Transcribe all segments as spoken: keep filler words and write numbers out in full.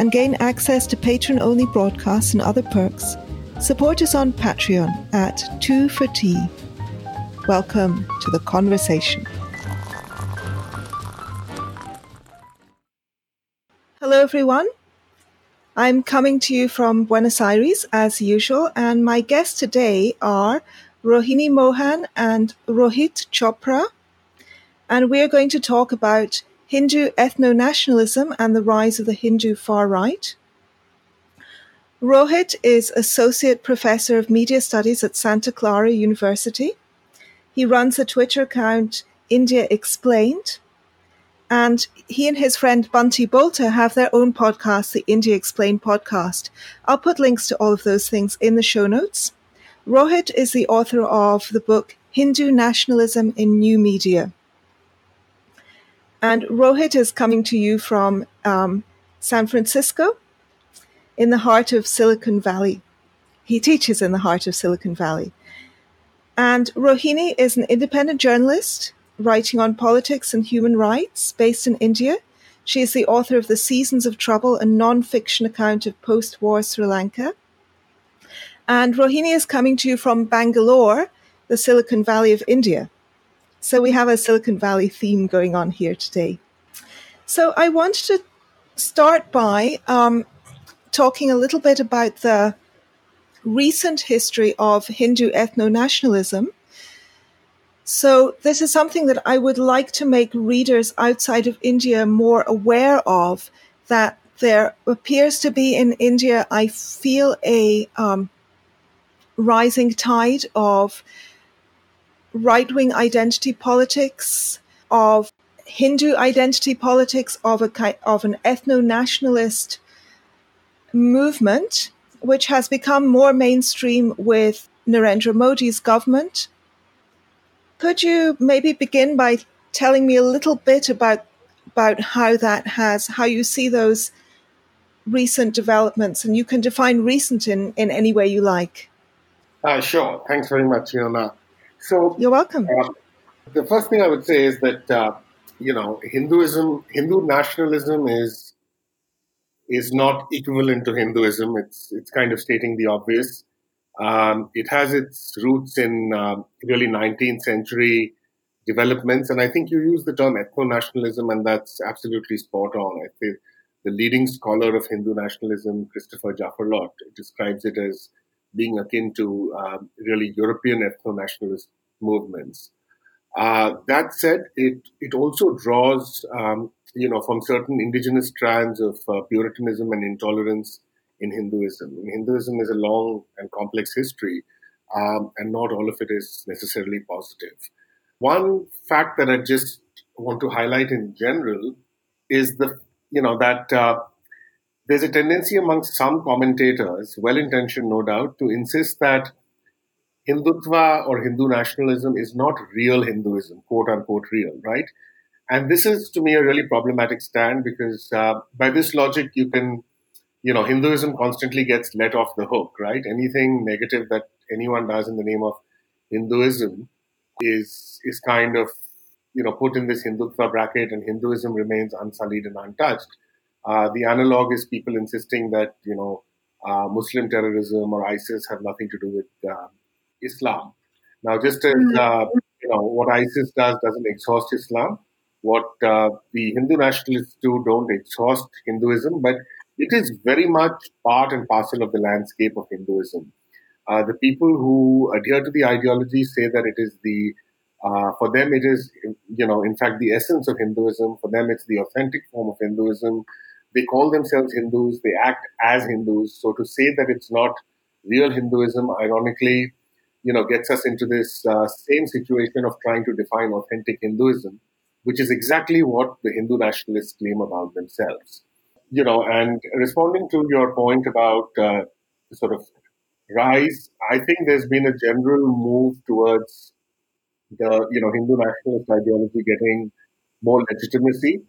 and gain access to patron-only broadcasts and other perks, support us on Patreon at Two for Tea. Welcome to the conversation. Hello, everyone. I'm coming to you from Buenos Aires, as usual, and my guests today are Rohini Mohan and Rohit Chopra, and we're going to talk about Hindu ethno-nationalism and the rise of the Hindu far-right. Rohit is Associate Professor of Media Studies at Santa Clara University. He runs the Twitter account India Explained, and he and his friend Bunty Bolka have their own podcast, the India Explained podcast. I'll put links to all of those things in the show notes. Rohit is the author of the book Hindu Nationalism in New Media. And Rohit is coming to you from um, San Francisco, in the heart of Silicon Valley. He teaches in the heart of Silicon Valley. And Rohini is an independent journalist writing on politics and human rights, based in India. She is the author of The Seasons of Trouble, a non-fiction account of post-war Sri Lanka. And Rohini is coming to you from Bangalore, the Silicon Valley of India. So we have a Silicon Valley theme going on here today. So I wanted to start by um, talking a little bit about the recent history of Hindu ethno-nationalism. So this is something that I would like to make readers outside of India more aware of, that there appears to be in India, I feel, a um, rising tide of right-wing identity politics, of Hindu identity politics, of, a, of an ethno-nationalist movement, which has become more mainstream with Narendra Modi's government. Could you maybe begin by telling me a little bit about about how that has, how you see those recent developments? And you can define recent in, in any way you like. Uh, sure. Thanks very much, Iona. So you're welcome. Uh, the first thing I would say is that, uh, you know, Hinduism, Hindu nationalism is is not equivalent to Hinduism. It's, it's kind of stating the obvious. Um, it has its roots in um, really nineteenth century developments. And I think you use the term ethno-nationalism, and that's absolutely spot on. I think the leading scholar of Hindu nationalism, Christopher Jaffrelot, describes it as being akin to um, really European ethno-nationalist movements. Uh, that said, it, it also draws, um, you know, from certain indigenous strands of uh, Puritanism and intolerance in Hinduism. And Hinduism is a long and complex history, um, and not all of it is necessarily positive. One fact that I just want to highlight in general is the, you know, that uh, there's a tendency amongst some commentators, well-intentioned no doubt, to insist that Hindutva or Hindu nationalism is not real Hinduism, quote-unquote real, right? And this is, to me, a really problematic stand, because uh, by this logic, you can You know, Hinduism constantly gets let off the hook, right? Anything negative that anyone does in the name of Hinduism is is kind of, you know, put in this Hindutva bracket, and Hinduism remains unsullied and untouched. Uh, the analog is people insisting that, you know, uh, Muslim terrorism or ISIS have nothing to do with uh, Islam. Now, just as, uh, you know, what ISIS does doesn't exhaust Islam, what uh, the Hindu nationalists do don't exhaust Hinduism, but it is very much part and parcel of the landscape of Hinduism. Uh, the people who adhere to the ideology say that it is the, uh, for them it is, you know, in fact, the essence of Hinduism. For them, it's the authentic form of Hinduism. They call themselves Hindus. They act as Hindus. So to say that it's not real Hinduism, ironically, you know, gets us into this uh, same situation of trying to define authentic Hinduism, which is exactly what the Hindu nationalists claim about themselves. you know, and responding to your point about uh, sort of rise, I think there's been a general move towards the, you know, Hindu nationalist ideology getting more legitimacy,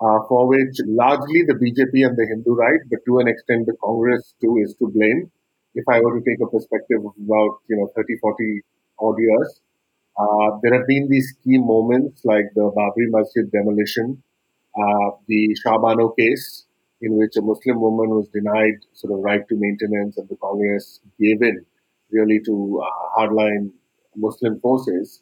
uh, for which largely the B J P and the Hindu right, but to an extent the Congress too, is to blame. If I were to take a perspective of about, you know, thirty, forty odd years, uh, there have been these key moments like the Babri Masjid demolition, uh, the Shah Bano case, in which a Muslim woman was denied sort of right to maintenance and the Congress gave in really to uh, hardline Muslim forces.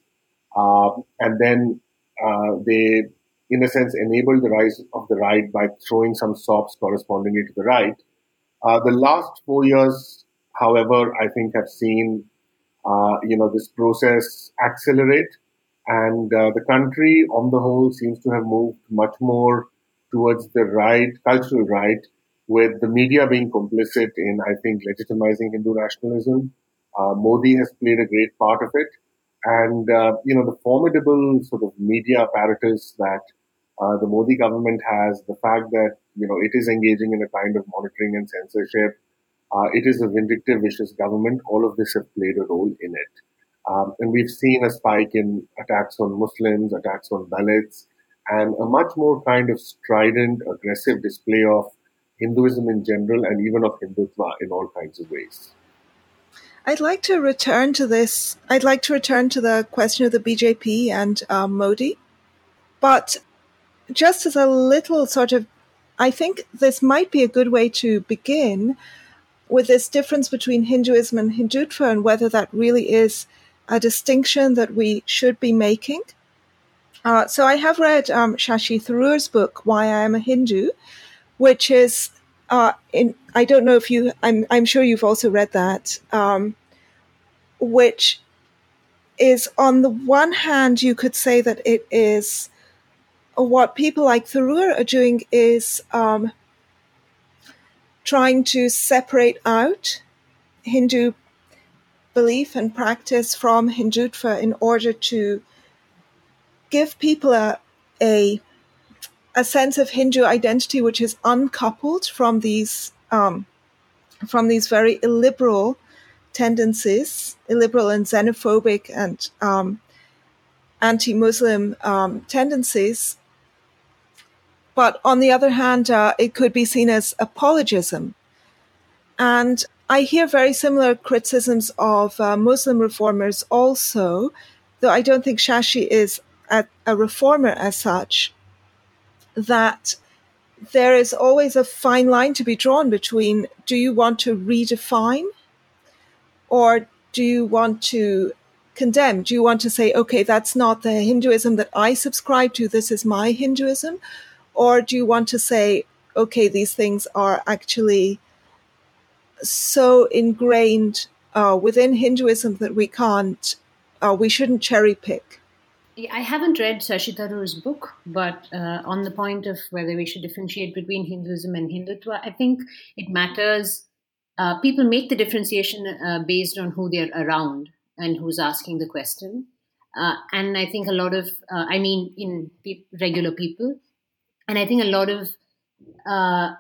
Uh, and then uh, they, in a sense, enabled the rise of the right by throwing some sops correspondingly to the right. Uh, the last four years, however, I think have seen, uh, you know, this process accelerate, and uh, the country on the whole seems to have moved much more towards the right, cultural right, with the media being complicit in, I think, legitimizing Hindu nationalism. Uh, Modi has played a great part of it. And, uh, you know, the formidable sort of media apparatus that uh, the Modi government has, the fact that, you know, it is engaging in a kind of monitoring and censorship, uh, it is a vindictive, vicious government, all of this have played a role in it. Um, and we've seen a spike in attacks on Muslims, attacks on Dalits, and a much more kind of strident, aggressive display of Hinduism in general and even of Hindutva in all kinds of ways. I'd like to return to this. I'd like to return to the question of the B J P and uh, Modi. But just as a little sort of, I think this might be a good way to begin with this difference between Hinduism and Hindutva and whether that really is a distinction that we should be making. Uh, so I have read um, Shashi Tharoor's book, Why I Am a Hindu, which is, uh, in, I don't know if you, I'm, I'm sure you've also read that, um, which is on the one hand, you could say that it is what people like Tharoor are doing is um, trying to separate out Hindu belief and practice from Hindutva in order to give people a, a a sense of Hindu identity which is uncoupled from these um, from these very illiberal tendencies, illiberal and xenophobic and um, anti-Muslim um, tendencies. But on the other hand, uh, it could be seen as apologism. And I hear very similar criticisms of uh, Muslim reformers also, though I don't think Shashi is a, a reformer as such, that there is always a fine line to be drawn between do you want to redefine or do you want to condemn? Do you want to say, okay, that's not the Hinduism that I subscribe to, this is my Hinduism? Or do you want to say, okay, these things are actually so ingrained uh, within Hinduism that we can't, uh, we shouldn't cherry pick? I haven't read Shashi Tharoor's book, but uh, on the point of whether we should differentiate between Hinduism and Hindutva, I think it matters. Uh, people make the differentiation uh, based on who they're around and who's asking the question. Uh, and I think a lot of, uh, I mean, in pe- regular people, and I think a lot of uh,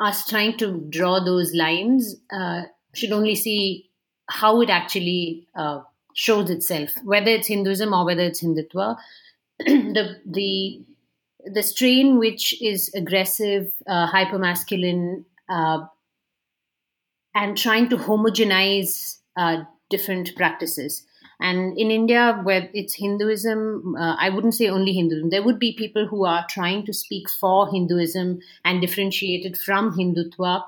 us trying to draw those lines uh, should only see how it actually uh shows itself, whether it's Hinduism or whether it's Hindutva. the the the strain which is aggressive, uh, hypermasculine, uh, and trying to homogenize uh, different practices. And in India, where it's Hinduism, uh, I wouldn't say only Hinduism. There would be people who are trying to speak for Hinduism and differentiate it from Hindutva,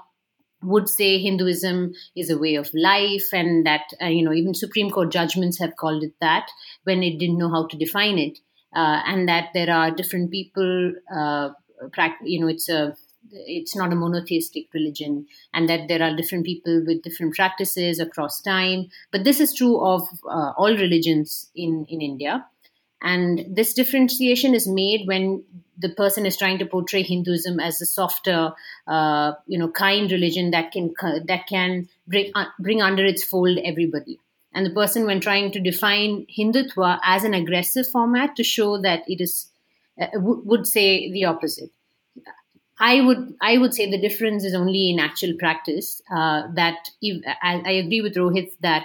would say Hinduism is a way of life, and that, uh, you know, even Supreme Court judgments have called it that when it didn't know how to define it, uh, and that there are different people, uh, you know, it's a, it's not a monotheistic religion, and that there are different people with different practices across time. But this is true of uh, all religions in, in India. And this differentiation is made when the person is trying to portray Hinduism as a softer, uh, you know, kind religion that can that can bring uh, bring under its fold everybody. And the person, when trying to define Hindutva as an aggressive format to show that it is, uh, w- would say the opposite. I would I would say the difference is only in actual practice. Uh, that if, I, I agree with Rohit that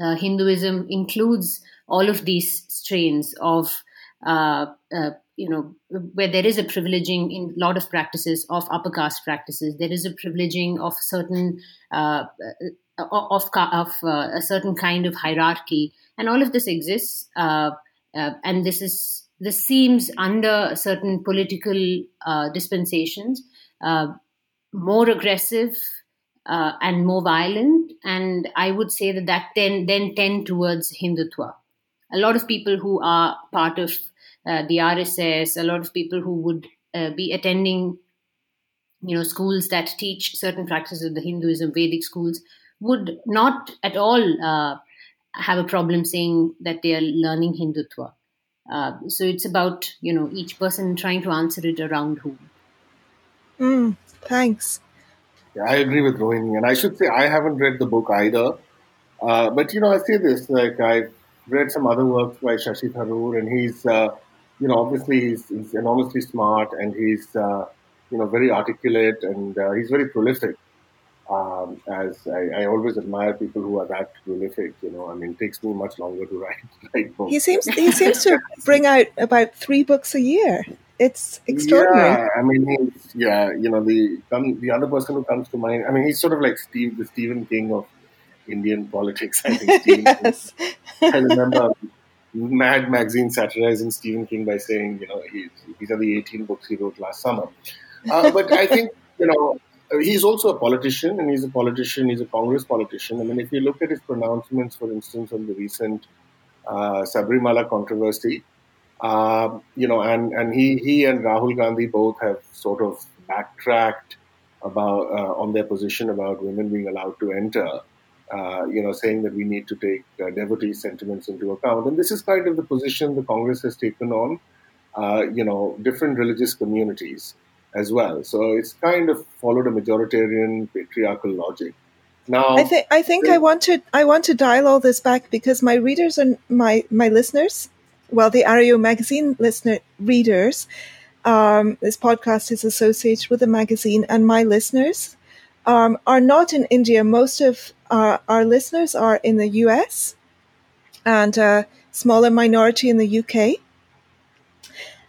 uh, Hinduism includes all of these strains of uh, uh, you know where there is a privileging in a lot of practices of upper caste practices. There is a privileging of certain uh, of of uh, a certain kind of hierarchy, and all of this exists. Uh, uh, and this is. This seems under certain political uh, dispensations uh, more aggressive uh, and more violent, and I would say that that then then tend towards Hindutva. A lot of people who are part of uh, the R S S, a lot of people who would uh, be attending, you know, schools that teach certain practices of the Hinduism, Vedic schools, would not at all uh, have a problem saying that they are learning Hindutva. Uh, so it's about, you know, each person trying to answer it around whom. Mm, thanks. Yeah, I agree with Rohini. And I should say I haven't read the book either. Uh, but, you know, I say this, like I've read some other works by Shashi Tharoor, and he's, uh, you know, obviously he's, he's enormously smart, and he's, uh, you know, very articulate, and uh, he's very prolific. Um, as I, I always admire people who are that prolific, you know, I mean, it takes me much longer to write, write books. He seems he seems to bring out about three books a year. It's extraordinary. Yeah, I mean, he's, yeah, you know, the um, the other person who comes to mind, I mean, he's sort of like Steve, the Stephen King of Indian politics, I think. Stephen yes. King. I remember Mad Magazine satirizing Stephen King by saying, you know, he, these are the eighteen books he wrote last summer. Uh, but I think, you know, he's also a politician, and he's a politician, he's a Congress politician. I mean, if you look at his pronouncements, for instance, on the recent uh, Sabrimala controversy, uh, you know, and, and he, he and Rahul Gandhi both have sort of backtracked about uh, on their position about women being allowed to enter, uh, you know, saying that we need to take uh, devotee sentiments into account. And this is kind of the position the Congress has taken on, uh, you know, different religious communities as well. So it's kind of followed a majoritarian patriarchal logic. Now, I think I think I want to I want to dial all this back, because my readers and my my listeners, well, the Areo magazine listener readers, um, this podcast is associated with the magazine, and my listeners um, are not in India. Most of uh, our listeners are in the U S, and a smaller minority in the U K,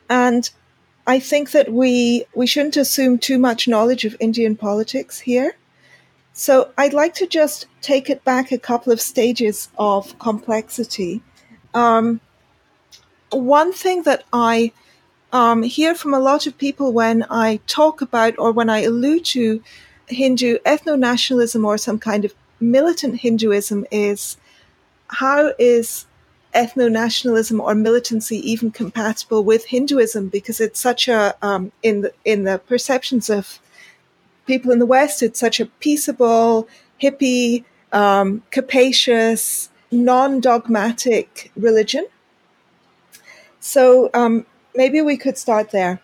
and I think that we, we shouldn't assume too much knowledge of Indian politics here. So I'd like to just take it back a couple of stages of complexity. Um, one thing that I um, hear from a lot of people when I talk about or when I allude to Hindu ethno-nationalism or some kind of militant Hinduism is, how is ethno-nationalism or militancy even compatible with Hinduism, because it's such a, um, in the, in the perceptions of people in the West, it's such a peaceable, hippie, um, capacious, non-dogmatic religion. So um, maybe we could start there.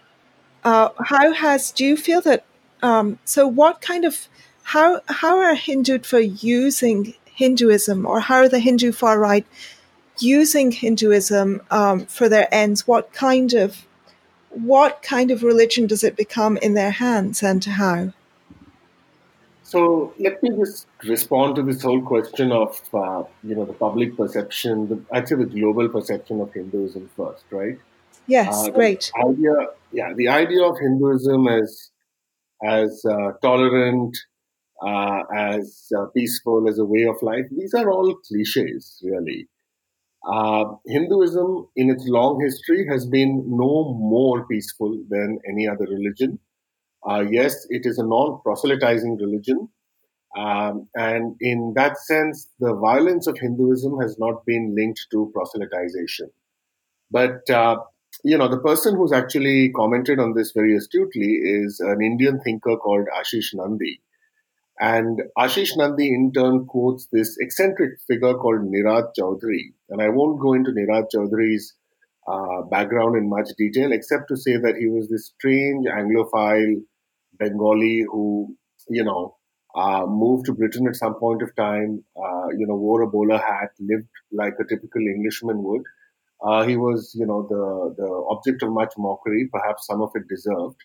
Uh, how has, do you feel that, um, so what kind of, how, how are Hindutva using Hinduism, or how are the Hindu far-right using Hinduism um, for their ends? What kind of what kind of religion does it become in their hands, and how? So let me just respond to this whole question of uh, you know the public perception, the, I'd say the global perception of Hinduism first, right? Yes, uh, great. The idea, yeah, the idea of Hinduism as as uh, tolerant, uh, as uh, peaceful, as a way of life. These are all cliches, really. Uh, Hinduism, in its long history, has been no more peaceful than any other religion. Uh, yes, it is a non-proselytizing religion. Um, and in that sense, the violence of Hinduism has not been linked to proselytization. But, uh, you know, the person who's actually commented on this very astutely is an Indian thinker called Ashis Nandy. And Ashis Nandy, in turn, quotes this eccentric figure called Niraj Chaudhary. And I won't go into Niraj Chaudhary's uh, background in much detail, except to say that he was this strange Anglophile Bengali who, you know, uh, moved to Britain at some point of time, uh, you know, wore a bowler hat, lived like a typical Englishman would. Uh, he was, you know, the, the object of much mockery, perhaps some of it deserved.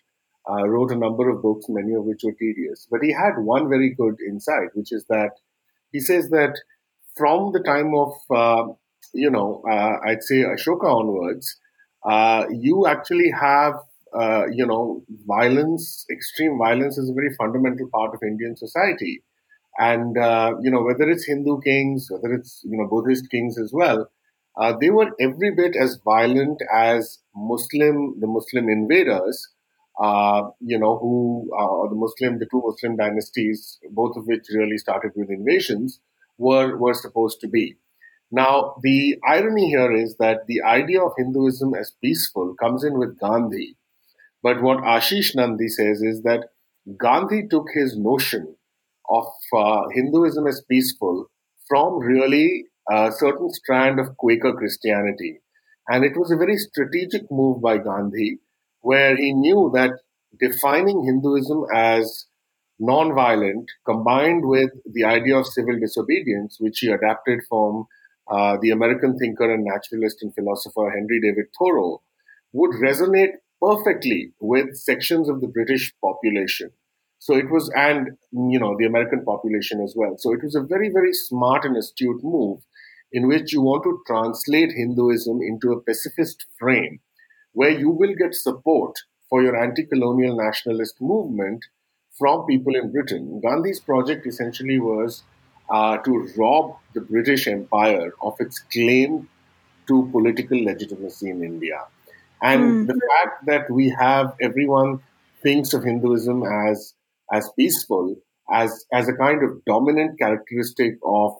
uh, wrote a number of books, many of which were tedious. But he had one very good insight, which is that he says that from the time of, uh, you know, uh, I'd say Ashoka onwards, uh, you actually have, uh, you know, violence, extreme violence is a very fundamental part of Indian society. And, uh, you know, whether it's Hindu kings, whether it's, you know, Buddhist kings as well, uh, they were every bit as violent as Muslim, the Muslim invaders, uh, you know, who, uh, the Muslim, the two Muslim dynasties, both of which really started with invasions, were, were supposed to be. Now, the irony here is that the idea of Hinduism as peaceful comes in with Gandhi. But what Ashis Nandy says is that Gandhi took his notion of uh, Hinduism as peaceful from really a certain strand of Quaker Christianity. And it was a very strategic move by Gandhi, where he knew that defining Hinduism as non-violent combined with the idea of civil disobedience, which he adapted from uh, the American thinker and naturalist and philosopher Henry David Thoreau, would resonate perfectly with sections of the British population. So it was, and, you know, the American population as well. So it was a very, very smart and astute move in which you want to translate Hinduism into a pacifist frame where you will get support for your anti-colonial nationalist movement from people in Britain. Gandhi's project essentially was uh, to rob the British Empire of its claim to political legitimacy in India. And mm. the fact that we have everyone thinks of Hinduism as as peaceful, as as a kind of dominant characteristic of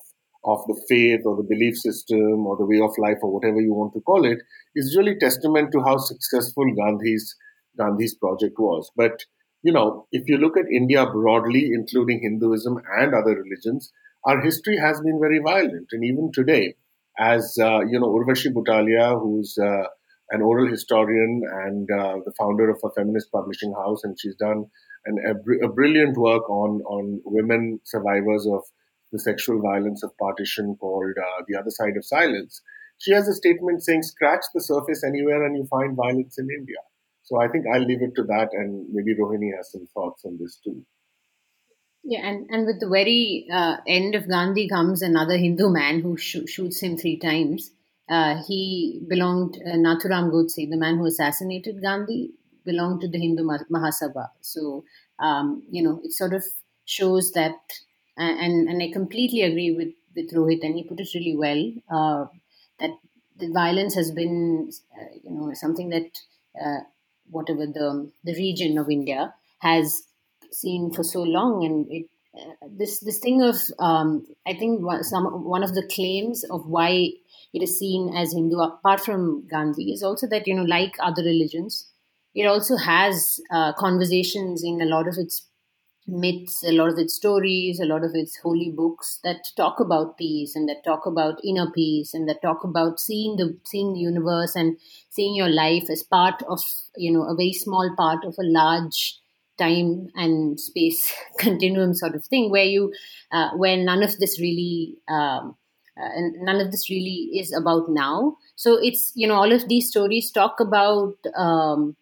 of the faith or the belief system or the way of life or whatever you want to call it, is really testament to how successful Gandhi's Gandhi's project was. But, you know, if you look at India broadly, including Hinduism and other religions, our history has been very violent. And even today, as, uh, you know, Urvashi Butalia, who's uh, an oral historian and uh, the founder of a feminist publishing house, and she's done And a, br- a brilliant work on, on women survivors of the sexual violence of partition called uh, The Other Side of Silence. She has a statement saying, scratch the surface anywhere and you find violence in India. So I think I'll leave it to that, and maybe Rohini has some thoughts on this too. Yeah, and, and with the very uh, end of Gandhi comes another Hindu man who sh- shoots him three times. Uh, he belonged, uh, Nathuram Godse, the man who assassinated Gandhi, belong to the Hindu Mahasabha. So, um, you know, it sort of shows that, and, and I completely agree with, with Rohit, and he put it really well, uh, that the violence has been, uh, you know, something that, uh, whatever the the region of India has seen for so long. And it uh, this this thing of, um, I think some one of the claims of why it is seen as Hindu, apart from Gandhi, is also that, you know, like other religions, it also has uh, conversations in a lot of its myths, a lot of its stories, a lot of its holy books that talk about peace and that talk about inner peace and that talk about seeing the seeing the universe and seeing your life as part of, you know, a very small part of a large time and space continuum sort of thing, where you uh, where none of this really um, uh, and none of this really is about now. So it's, you know, all of these stories talk about Um,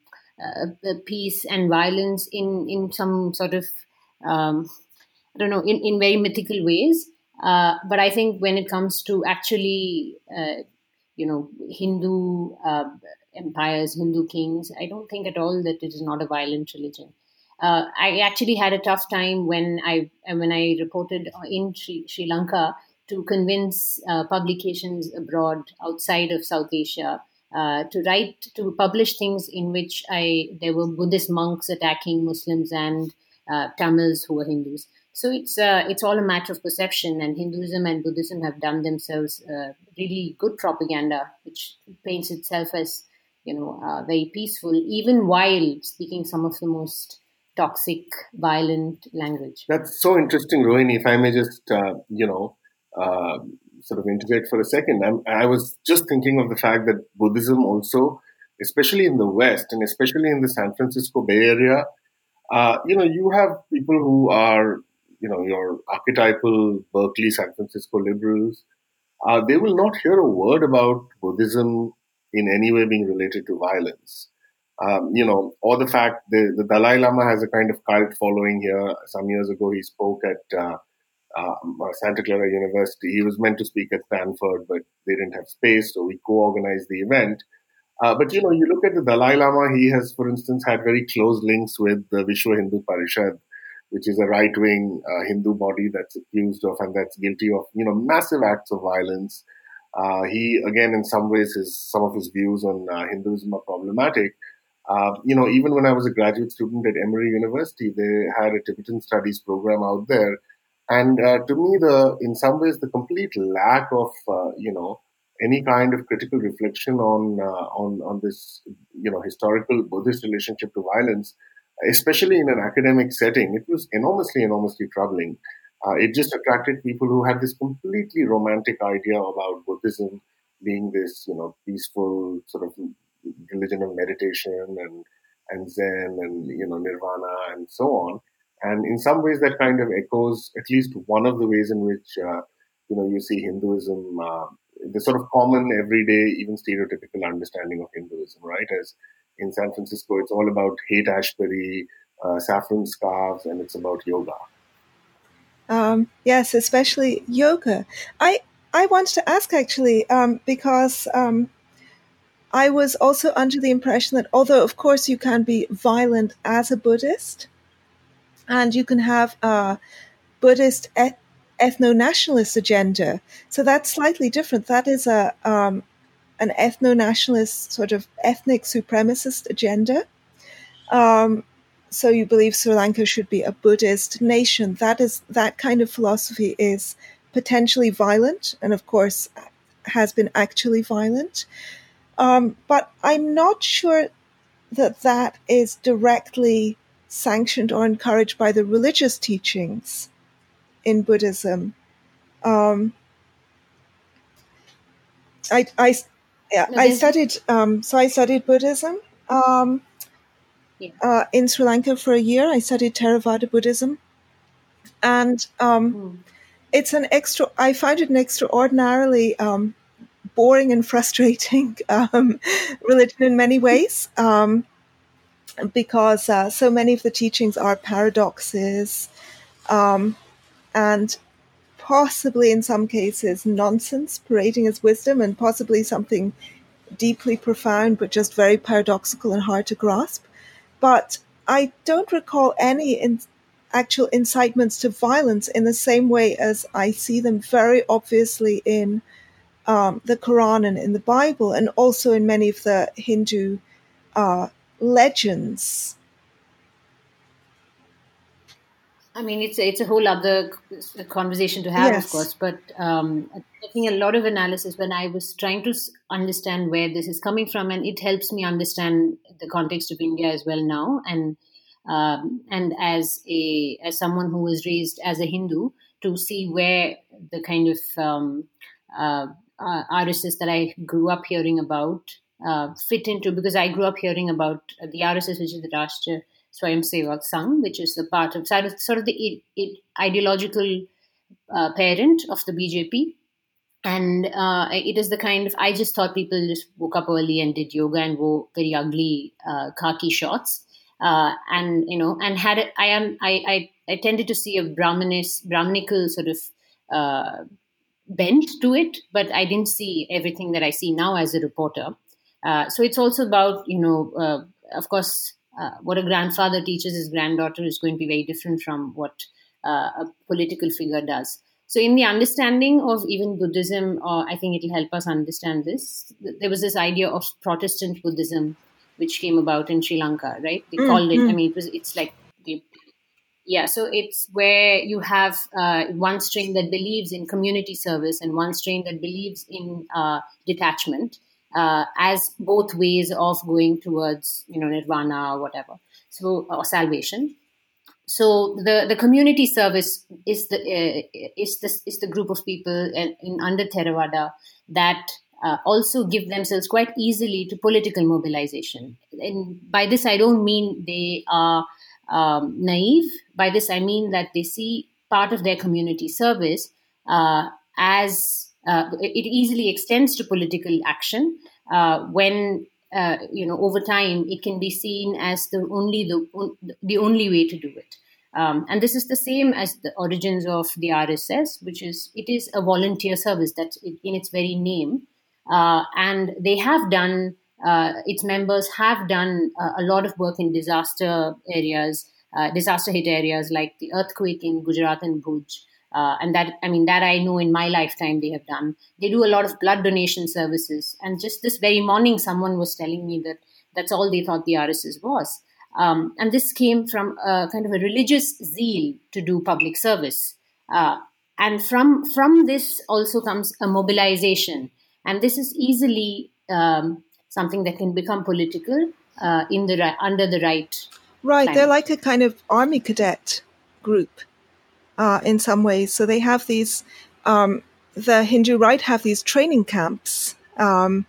Uh, peace and violence in, in some sort of, um, I don't know, in, in very mythical ways. Uh, but I think when it comes to actually, uh, you know, Hindu uh, empires, Hindu kings, I don't think at all that it is not a violent religion. Uh, I actually had a tough time when I when I reported in Sri, Sri Lanka to convince uh, publications abroad outside of South Asia Uh, to write, to publish things in which I there were Buddhist monks attacking Muslims and uh, Tamils who were Hindus. So it's uh, it's all a matter of perception, and Hinduism and Buddhism have done themselves uh, really good propaganda, which paints itself as, you know, uh, very peaceful, even while speaking some of the most toxic, violent language. That's so interesting, Rohini. If I may just, uh, you know, Uh, sort of integrate for a second. I'm, I was just thinking of the fact that Buddhism also, especially in the West and especially in the San Francisco Bay Area, uh, you know, you have people who are, you know, your archetypal Berkeley, San Francisco liberals. Uh, they will not hear a word about Buddhism in any way being related to violence. Um, you know, or the fact the, the Dalai Lama has a kind of cult following here. Some years ago, he spoke at uh, uh, Santa Clara University. He was meant to speak at Stanford, but they didn't have space, so we co-organized the event. Uh, but, you know, you look at the Dalai Lama, he has, for instance, had very close links with the Vishwa Hindu Parishad, which is a right-wing uh, Hindu body that's accused of and that's guilty of, you know, massive acts of violence. Uh, he, again, in some ways, his, some of his views on uh, Hinduism are problematic. Uh, you know, even when I was a graduate student at Emory University, they had a Tibetan studies program out there. And uh, to me, the in some ways, the complete lack of, uh, you know, any kind of critical reflection on, uh, on on this, you know, historical Buddhist relationship to violence, especially in an academic setting, it was enormously, enormously troubling. Uh, it just attracted people who had this completely romantic idea about Buddhism being this, you know, peaceful sort of religion of meditation and and Zen and, you know, Nirvana and so on. And in some ways that kind of echoes at least one of the ways in which, uh, you know, you see Hinduism, uh, the sort of common everyday, even stereotypical understanding of Hinduism, right? As in San Francisco, it's all about hate ashbury, uh, saffron scarves, and it's about yoga. Um, yes, especially yoga. I, I wanted to ask actually, um, because... Um, I was also under the impression that although, of course, you can be violent as a Buddhist and you can have a Buddhist eth- ethno-nationalist agenda. So that's slightly different. That is a um, an ethno-nationalist sort of ethnic supremacist agenda. Um, so you believe Sri Lanka should be a Buddhist nation. That is that kind of philosophy is potentially violent and, of course, has been actually violent. Um, but I'm not sure that that is directly sanctioned or encouraged by the religious teachings in Buddhism. Um, I, I, yeah, no, I studied, um, so I studied Buddhism um, yeah. uh, in Sri Lanka for a year. I studied Theravada Buddhism, and um, mm. it's an extra. I find it an extraordinarily um, boring and frustrating um, religion in many ways um, because uh, so many of the teachings are paradoxes um, and possibly in some cases nonsense parading as wisdom and possibly something deeply profound but just very paradoxical and hard to grasp. But I don't recall any in- actual incitements to violence in the same way as I see them very obviously in Um, the Quran and in the Bible, and also in many of the Hindu uh, legends. I mean, it's it's a whole other conversation to have, yes. Of course. But um, I think a lot of analysis when I was trying to understand where this is coming from, and it helps me understand the context of India as well now. And um, and as a as someone who was raised as a Hindu, to see where the kind of um, Uh, uh, R S S that I grew up hearing about uh, fit into, because I grew up hearing about uh, the R S S, which is the Rashtra Swayamsevak Sangh, which is the part of sort of the ideological uh, parent of the B J P. And uh, it is the kind of, I just thought people just woke up early and did yoga and wore very ugly uh, khaki shorts. Uh, and, you know, and had, a, I am, I, I, I tended to see a Brahminist, Brahminical sort of, uh, bent to it, but I didn't see everything that I see now as a reporter. Uh, so it's also about, you know, uh, of course, uh, what a grandfather teaches his granddaughter is going to be very different from what uh, a political figure does. So in the understanding of even Buddhism, uh, I think it'll help us understand this. There was this idea of Protestant Buddhism, which came about in Sri Lanka, right? They mm-hmm. called it, I mean, it was, it's like, the Yeah, so it's where you have uh, one strain that believes in community service and one strain that believes in uh, detachment uh, as both ways of going towards, you know, nirvana or whatever, so or salvation. So the, the community service is the uh, is the is the group of people in, in under Theravada that uh, also give themselves quite easily to political mobilization. And by this, I don't mean they are. Um, naive. By this, I mean that they see part of their community service uh, as uh, it easily extends to political action uh, when uh, you know, over time, it can be seen as the only the, on, the only way to do it. Um, and this is the same as the origins of the R S S, which is, it is a volunteer service that's in its very name. Uh, and they have done, uh, its members have done uh, a lot of work in disaster areas, uh, disaster hit areas like the earthquake in Gujarat and Bhuj. Uh, and that, I mean, that I know in my lifetime they have done. They do a lot of blood donation services. And just this very morning, someone was telling me that that's all they thought the R S S was. Um, and this came from a kind of a religious zeal to do public service. Uh, and from from this also comes a mobilization. And this is easily um, something that can become political uh, in the right, under the right. Right. Climate. They're like a kind of army cadet group uh, in some ways. So they have these, um, the Hindu right have these training camps. Um,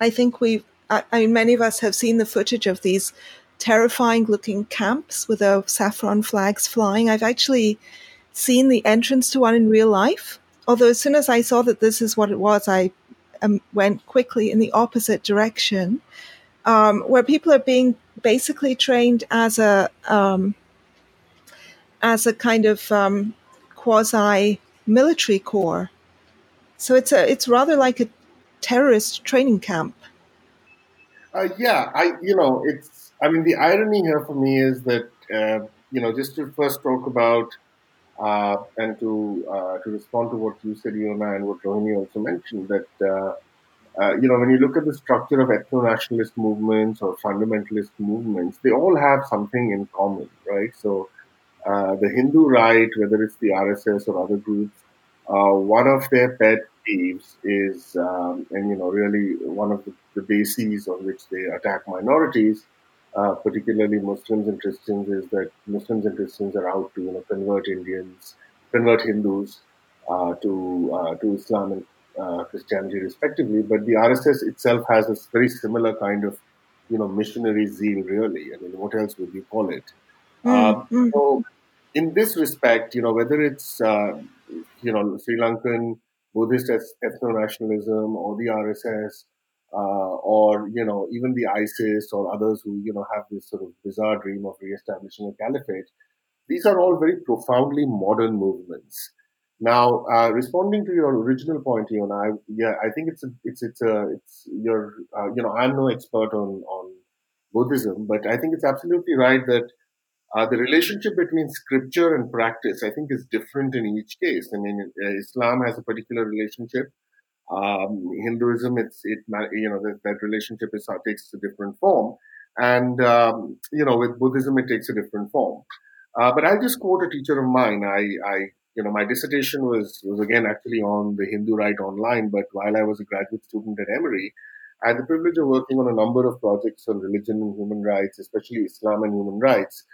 I think we've, I, I mean, many of us have seen the footage of these terrifying looking camps with the saffron flags flying. I've actually seen the entrance to one in real life. Although as soon as I saw that this is what it was, I um, went quickly in the opposite direction, um, where people are being basically trained as a um, as a kind of um, quasi-military corps. So it's a it's rather like a terrorist training camp. Uh, yeah, I you know it's I mean the irony here for me is that uh, you know just to first talk about. Uh, and to uh, to respond to what you said, Iona, and what Rohini also mentioned, that, uh, uh, you know, when you look at the structure of ethno-nationalist movements or fundamentalist movements, they all have something in common, right? So uh, the Hindu right, whether it's the R S S or other groups, uh, one of their pet peeves is, um, and, you know, really one of the, the bases on which they attack minorities, Uh, particularly Muslims and Christians, is that Muslims and Christians are out to you know convert Indians, convert Hindus uh, to uh, to Islam and uh, Christianity respectively. But the R S S itself has a very similar kind of you know missionary zeal. Really, I mean, what else would you call it? Mm-hmm. Uh, so, in this respect, you know whether it's uh, you know Sri Lankan Buddhist ethno-nationalism or the R S S. Uh, or, you know, even the ISIS or others who, you know, have this sort of bizarre dream of reestablishing a caliphate. These are all very profoundly modern movements. Now, uh, responding to your original point, Iona, I, yeah, I think it's, a, it's, it's, a, it's your, uh, you know, I'm no expert on, on Buddhism, but I think it's absolutely right that uh, the relationship between scripture and practice, I think, is different in each case. I mean, Islam has a particular relationship. Um, Hinduism, it's, it, you know, that, that relationship is, takes a different form. And, um, you know, with Buddhism, it takes a different form. Uh, but I'll just quote a teacher of mine. I, I, you know, my dissertation was, was again actually on the Hindu right online, but while I was a graduate student at Emory, I had the privilege of working on a number of projects on religion and human rights, especially Islam and human rights,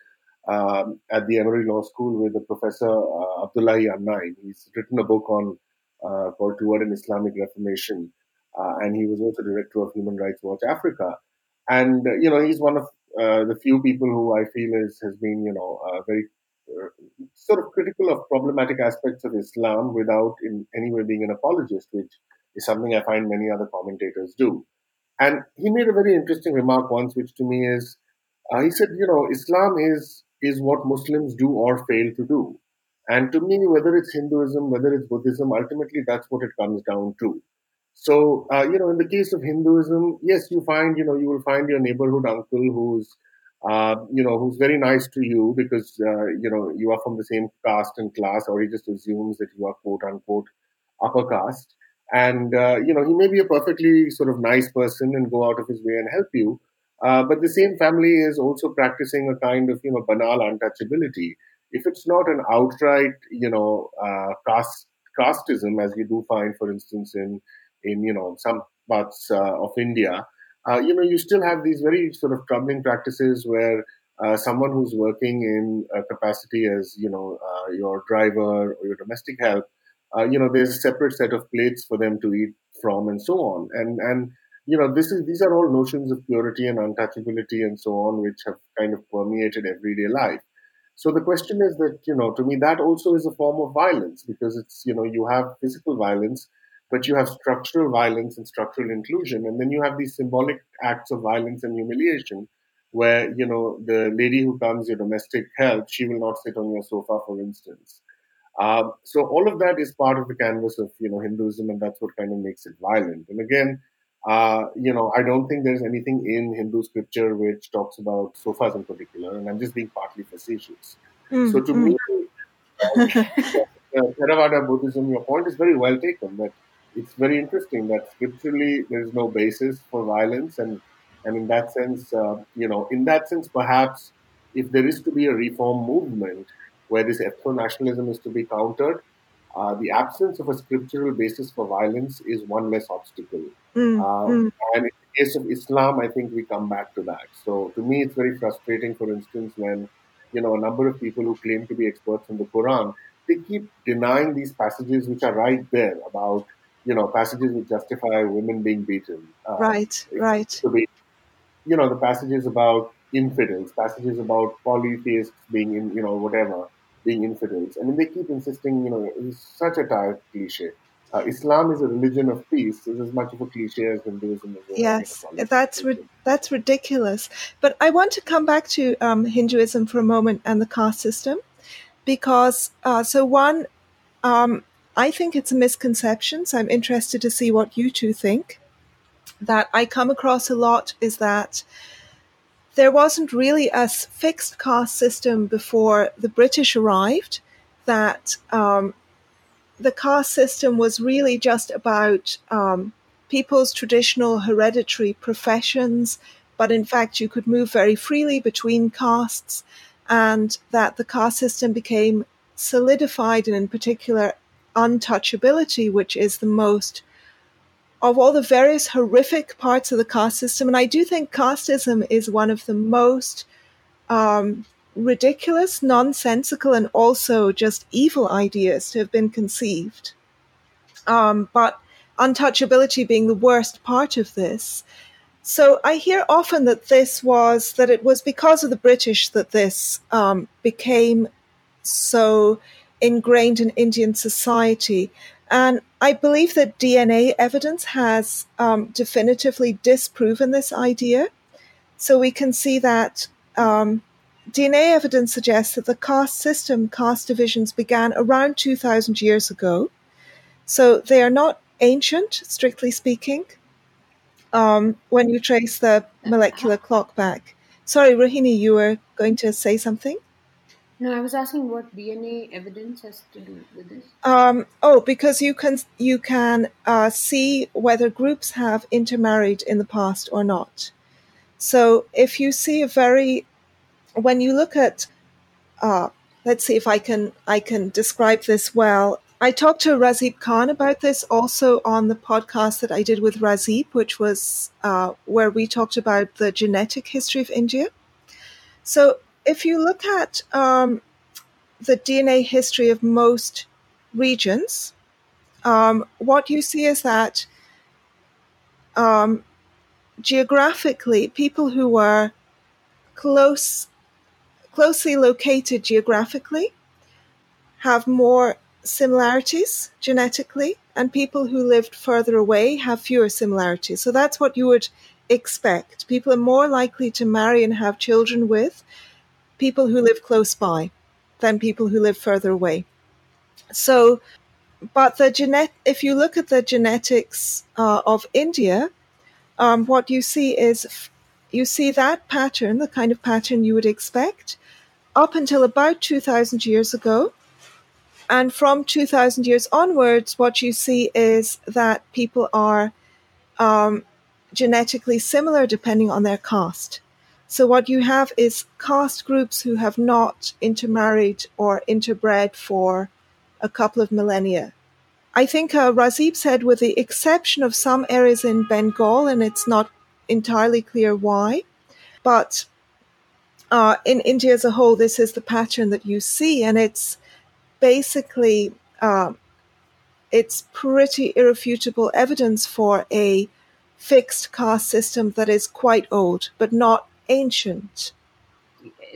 um, at the Emory Law School with a professor, uh, Abdullahi Annain. He's written a book on Uh, called Toward an Islamic Reformation, uh, and he was also director of Human Rights Watch Africa. And, uh, you know, he's one of uh, the few people who I feel is, has been, you know, uh, very uh, sort of critical of problematic aspects of Islam without in any way being an apologist, which is something I find many other commentators do. And he made a very interesting remark once, which to me is, uh, he said, you know, Islam is is what Muslims do or fail to do. And to me, whether it's Hinduism, whether it's Buddhism, ultimately that's what it comes down to. So, uh, you know, in the case of Hinduism, yes, you find, you know, you will find your neighborhood uncle who's, uh, you know, who's very nice to you because, uh, you know, you are from the same caste and class, or he just assumes that you are quote unquote upper caste. And, uh, you know, he may be a perfectly sort of nice person and go out of his way and help you. Uh, but the same family is also practicing a kind of, you know, banal untouchability. If it's not an outright, you know, uh, caste, casteism, as you do find, for instance, in, in you know, some parts uh, of India, uh, you know, you still have these very sort of troubling practices where uh, someone who's working in a capacity as, you know, uh, your driver or your domestic help, uh, you know, there's a separate set of plates for them to eat from and so on. And, and you know, this is these are all notions of purity and untouchability and so on, which have kind of permeated everyday life. So the question is that, you know, to me, that also is a form of violence because it's, you know, you have physical violence but you have structural violence and structural inclusion. And then you have these symbolic acts of violence and humiliation where, you know, the lady who comes, your domestic help, she will not sit on your sofa, for instance. Uh, so all of that is part of the canvas of, you know, Hinduism, and that's what kind of makes it violent. And again, uh, you know, I don't think there's anything in Hindu scripture which talks about sofas in particular, and I'm just being partly facetious. Mm-hmm. So to me, uh, Theravada Buddhism, your point is very well taken, but it's very interesting that scripturally there is no basis for violence. And, and in that sense, uh, you know, in that sense, perhaps if there is to be a reform movement where this ethno-nationalism is to be countered, uh, the absence of a scriptural basis for violence is one less obstacle. Mm, uh, mm. And in the case of Islam, I think we come back to that. So to me, it's very frustrating, for instance, when, you know, a number of people who claim to be experts in the Quran, they keep denying these passages which are right there about, you know, passages which justify women being beaten. Uh, right, right. Be, you know, the passages about infidels, passages about polytheists being, in, you know, whatever, being infidels. I mean, they keep insisting, you know, it's such a tired cliche. Uh, Islam is a religion of peace. It's as much of a cliche as Hinduism is. Yes, that's ri- that's ridiculous. But I want to come back to um, Hinduism for a moment and the caste system. Because, uh, so one, um, I think it's a misconception, so I'm interested to see what you two think, that I come across a lot is that there wasn't really a fixed caste system before the British arrived, that um, the caste system was really just about um, people's traditional hereditary professions, but in fact you could move very freely between castes, and that the caste system became solidified, and in particular untouchability, which is the most of all the various horrific parts of the caste system. And I do think casteism is one of the most um, ridiculous, nonsensical, and also just evil ideas to have been conceived. Um, but untouchability being the worst part of this. So I hear often that this was, that it was because of the British that this um, became so ingrained in Indian society. And I believe that D N A evidence has um, definitively disproven this idea. So we can see that um, D N A evidence suggests that the caste system, caste divisions began around two thousand years ago. So they are not ancient, strictly speaking. Um, when you trace the molecular clock back. Sorry, Rohini, you were going to say something? No, I was asking what D N A evidence has to do with this. Um, oh, because you can you can uh, see whether groups have intermarried in the past or not. So if you see a very, when you look at, uh, let's see if I can I can describe this well. I talked to Razib Khan about this also on the podcast that I did with Razib, which was uh, where we talked about the genetic history of India. So if you look at um, the D N A history of most regions, um, what you see is that um, geographically, people who were close, closely located geographically have more similarities genetically, and people who lived further away have fewer similarities. So that's what you would expect. People are more likely to marry and have children with people who live close by than people who live further away. So, but the genet- if you look at the genetics uh, of India, um, what you see is f- you see that pattern, the kind of pattern you would expect, up until about two thousand years ago. And from two thousand years onwards, what you see is that people are um, genetically similar depending on their caste. So what you have is caste groups who have not intermarried or interbred for a couple of millennia. I think uh, Razib said, with the exception of some areas in Bengal, and it's not entirely clear why, but uh, in India as a whole, this is the pattern that you see, and it's basically, um, it's pretty irrefutable evidence for a fixed caste system that is quite old, but not ancient.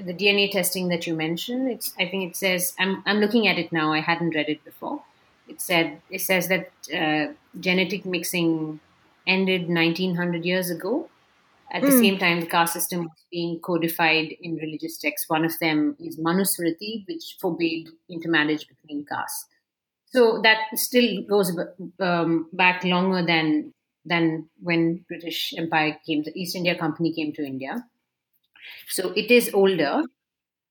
The D N A testing that you mentioned, it's, I think it says, I'm, I'm looking at it now, I hadn't read it before. It said it says that uh, genetic mixing ended nineteen hundred years ago. At the mm. same time, the caste system was being codified in religious texts. One of them is Manusmriti, which forbade intermarriage between castes. So that still goes um, back longer than than when British Empire came, the East India Company came to India. So it is older.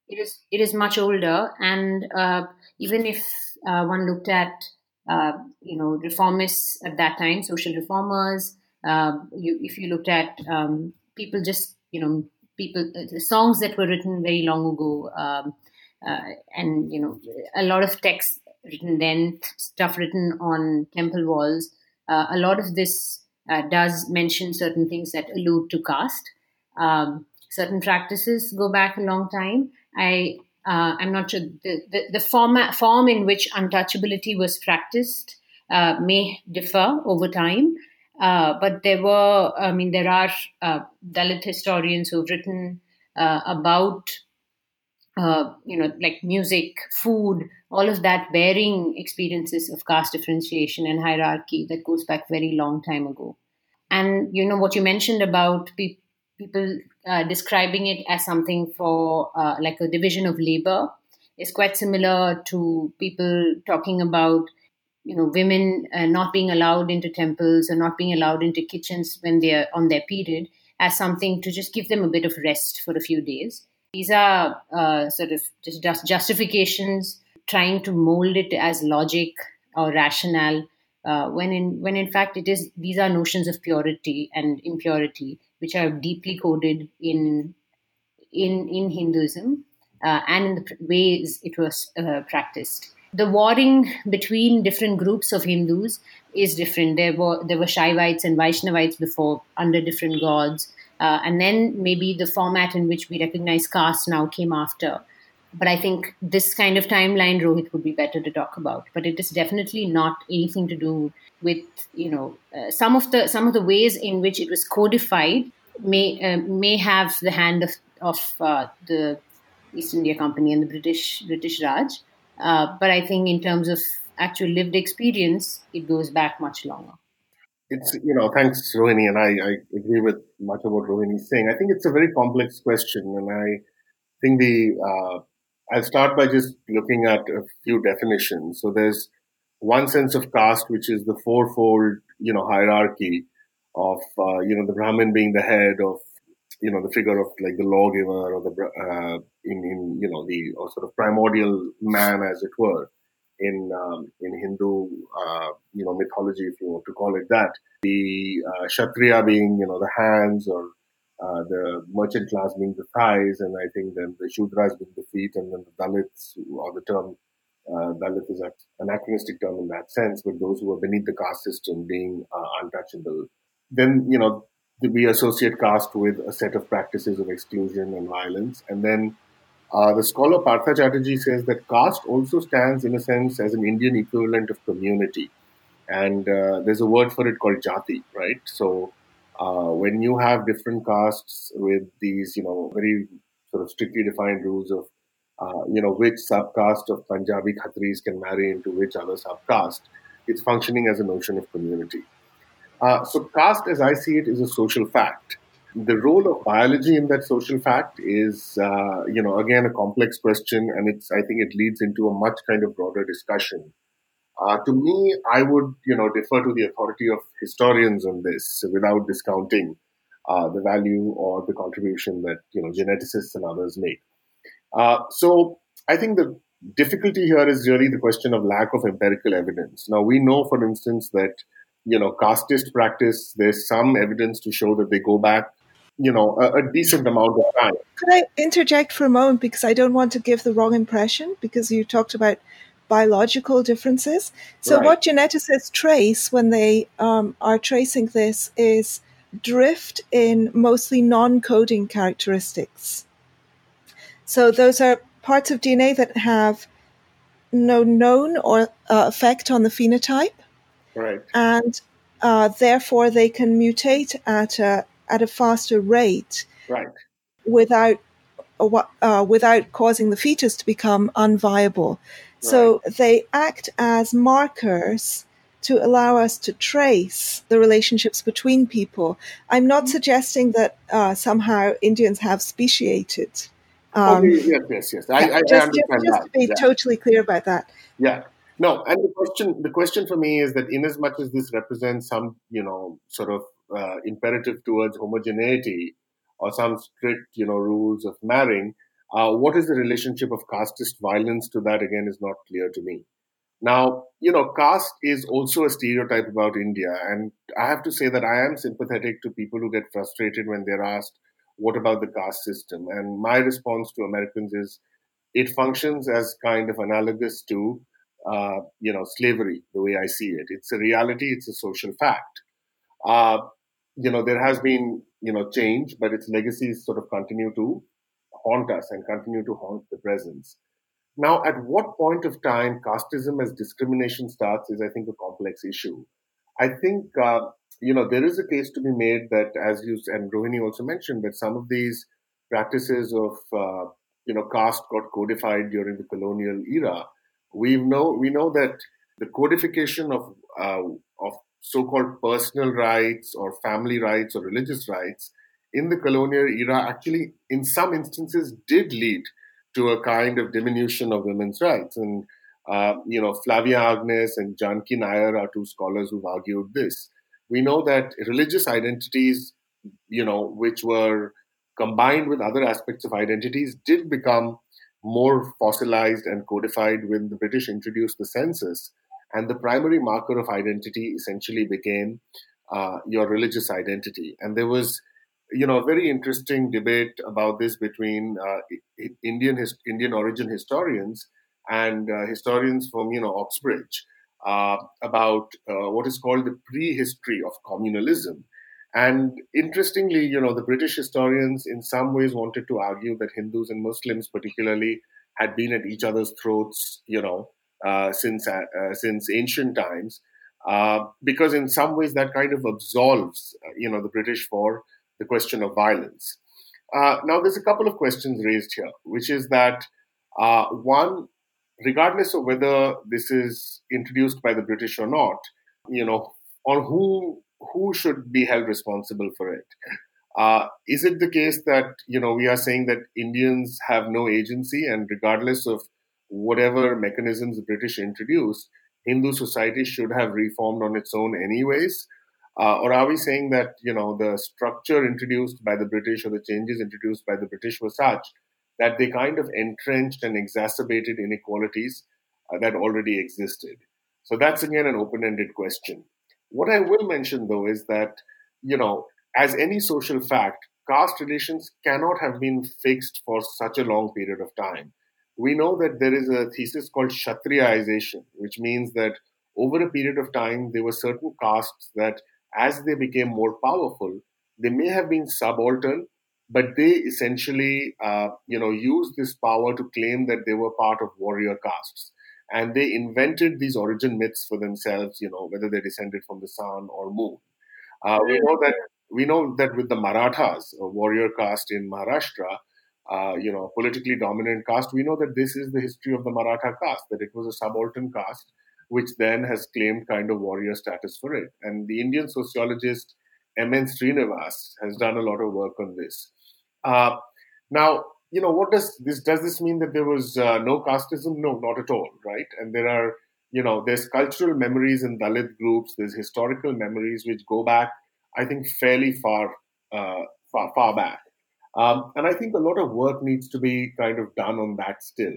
It is it is much older, and uh, even if uh, one looked at uh, you know reformists at that time, social reformers, uh, you, if you looked at um, people just you know people uh, the songs that were written very long ago, um, uh, and you know a lot of texts written then, stuff written on temple walls, uh, a lot of this uh, does mention certain things that allude to caste. Um, certain practices go back a long time. I, uh, I'm not sure the, the, the format, form in which untouchability was practiced uh, may differ over time. Uh, but there were, I mean, there are uh, Dalit historians who've written uh, about, uh, you know, like music, food, all of that bearing experiences of caste differentiation and hierarchy that goes back very long time ago. And, you know, what you mentioned about people, people uh, describing it as something for uh, like a division of labor is quite similar to people talking about, you know, women uh, not being allowed into temples or not being allowed into kitchens when they are on their period as something to just give them a bit of rest for a few days. These are uh, sort of just justifications trying to mold it as logic or rationale uh, when in when in fact it is these are notions of purity and impurity, which are deeply coded in in in Hinduism uh, and in the ways it was uh, practiced. The warring between different groups of Hindus is different. There were there were Shaivites and Vaishnavites before under different gods, uh, and then maybe the format in which we recognize caste now came after. But I think this kind of timeline, Rohit, would be better to talk about. But it is definitely not anything to do with, you know, uh, some of the some of the ways in which it was codified may uh, may have the hand of of uh, the East India Company and the British British Raj. Uh, but I think in terms of actual lived experience, it goes back much longer. It's you know, thanks, Rohini, and I, I agree with much of what Rohini is saying. I think it's a very complex question, and I think the uh, I'll start by just looking at a few definitions. So there's one sense of caste, which is the fourfold, you know, hierarchy of, uh, you know, the Brahmin being the head of, you know, the figure of like the lawgiver or the, uh, in, in, you know, the or sort of primordial man, as it were, in, um, in Hindu, uh, you know, mythology, if you want to call it that. The uh, Kshatriya being, you know, the hands or, Uh, the merchant class being the thighs, and I think then the Shudras being the feet, and then the Dalits, or the term uh, Dalit is an anachronistic term in that sense, but those who are beneath the caste system being uh, untouchable. Then, you know, we associate caste with a set of practices of exclusion and violence. And then uh, the scholar Partha Chatterjee says that caste also stands, in a sense, as an Indian equivalent of community. And uh, there's a word for it called jati, right? So Uh, when you have different castes with these, you know, very sort of strictly defined rules of, uh, you know, which subcaste of Punjabi Khatris can marry into which other subcaste, it's functioning as a notion of community. Uh, so caste, as I see it, is a social fact. The role of biology in that social fact is, uh, you know, again, a complex question, and it's I think it leads into a much kind of broader discussion. Uh, to me, I would, you know, defer to the authority of historians on this without discounting uh, the value or the contribution that, you know, geneticists and others make. Uh, so I think the difficulty here is really the question of lack of empirical evidence. Now, we know, for instance, that, you know, casteist practice, there's some evidence to show that they go back, you know, a, a decent amount of time. Could I interject for a moment, because I don't want to give the wrong impression, because you talked about biological differences. So right. What geneticists trace when they um, are tracing this is drift in mostly non-coding characteristics. So those are parts of D N A that have no known or uh, effect on the phenotype. Right. And uh, therefore they can mutate at a, at a faster rate. Right. Without uh, without causing the fetus to become unviable. Right. So they act as markers to allow us to trace the relationships between people. I'm not mm-hmm. suggesting that uh, somehow Indians have speciated. Um, okay, yes, yes, yes. I, yeah, I, just, I understand just, just to be yeah. totally clear about that. Yeah. No, and the question the question for me is that in as much as this represents some, you know, sort of uh, imperative towards homogeneity or some strict, you know, rules of marrying, uh, what is the relationship of casteist violence to that, again, is not clear to me. Now, you know, caste is also a stereotype about India. And I have to say that I am sympathetic to people who get frustrated when they're asked, what about the caste system? And my response to Americans is it functions as kind of analogous to, uh, you know, slavery, the way I see it. It's a reality. It's a social fact. Uh, you know, there has been, you know, change, but its legacies sort of continue to haunt us and continue to haunt the presence. Now, at what point of time casteism as discrimination starts is, I think, a complex issue. I think, uh, you know, there is a case to be made that, as you and Rohini also mentioned, that some of these practices of, uh, you know, caste got codified during the colonial era. We know we know that the codification of uh, of so-called personal rights or family rights or religious rights in the colonial era actually, in some instances, did lead to a kind of diminution of women's rights. And, uh, you know, Flavia Agnes and Janki Nair are two scholars who've argued this. We know that religious identities, you know, which were combined with other aspects of identities did become more fossilized and codified when the British introduced the census. And the primary marker of identity essentially became uh, your religious identity. And there was, you know, a very interesting debate about this between uh, Indian his- Indian origin historians and uh, historians from, you know, Oxbridge. Uh, about uh, what is called the prehistory of communalism. And interestingly, you know, the British historians in some ways wanted to argue that Hindus and Muslims particularly had been at each other's throats, you know, uh, since uh, since ancient times, uh, because in some ways that kind of absolves, uh, you know, the British for the question of violence. Uh, now, there's a couple of questions raised here, which is that uh, one, regardless of whether this is introduced by the British or not, you know, or who who should be held responsible for it? Uh, is it the case that, you know, we are saying that Indians have no agency and regardless of whatever mechanisms the British introduced, Hindu society should have reformed on its own anyways? Uh, or are we saying that, you know, the structure introduced by the British or the changes introduced by the British were such that they kind of entrenched and exacerbated inequalities uh, that already existed? So that's, again, an open-ended question. What I will mention, though, is that, you know, as any social fact, caste relations cannot have been fixed for such a long period of time. We know that there is a thesis called Kshatriyaization, which means that over a period of time, there were certain castes that, as they became more powerful, they may have been subaltern, but they essentially, uh, you know, used this power to claim that they were part of warrior castes. And they invented these origin myths for themselves, you know, whether they descended from the sun or moon. Uh, we know that we know that with the Marathas, a warrior caste in Maharashtra, uh, you know, politically dominant caste, we know that this is the history of the Maratha caste, that it was a subaltern caste, which then has claimed kind of warrior status for it. And the Indian sociologist M N Srinivas has done a lot of work on this. Uh, now, you know, what does this, does this mean that there was uh, no casteism? No, not at all, right? And there are, you know, there's cultural memories in Dalit groups, there's historical memories which go back, I think, fairly far, uh, far, far back. Um, and I think a lot of work needs to be kind of done on that still.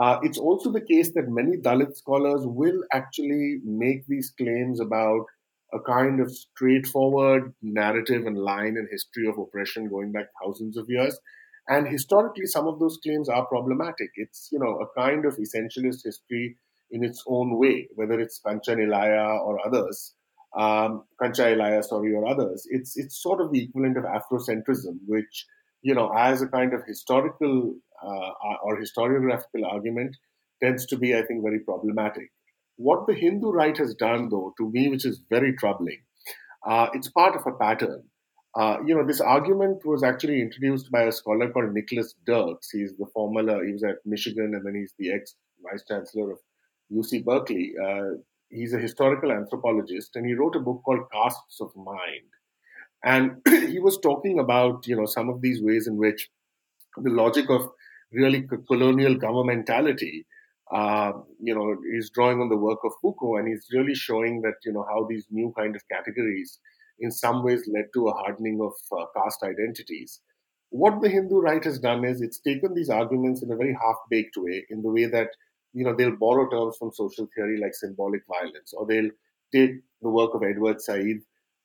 Uh, it's also the case that many Dalit scholars will actually make these claims about a kind of straightforward narrative and line and history of oppression going back thousands of years. And historically, some of those claims are problematic. It's, you know, a kind of essentialist history in its own way, whether it's Kancha Ilaiah or others, um, Kancha Ilaiah, sorry, or others. It's, it's sort of the equivalent of Afrocentrism, which, you know, as a kind of historical uh, or historiographical argument tends to be, I think, very problematic. What the Hindu right has done, though, to me, which is very troubling, uh, it's part of a pattern. Uh, you know, this argument was actually introduced by a scholar called Nicholas Dirks. He's the former, he was at Michigan, and then he's the ex-vice chancellor of U C Berkeley. Uh, he's a historical anthropologist, and he wrote a book called Castes of Mind. And he was talking about, you know, some of these ways in which the logic of really colonial governmentality, uh, you know, is drawing on the work of Foucault, and he's really showing that, you know, how these new kind of categories in some ways led to a hardening of uh, caste identities. What the Hindu right has done is it's taken these arguments in a very half-baked way, in the way that, you know, they'll borrow terms from social theory like symbolic violence, or they'll take the work of Edward Said,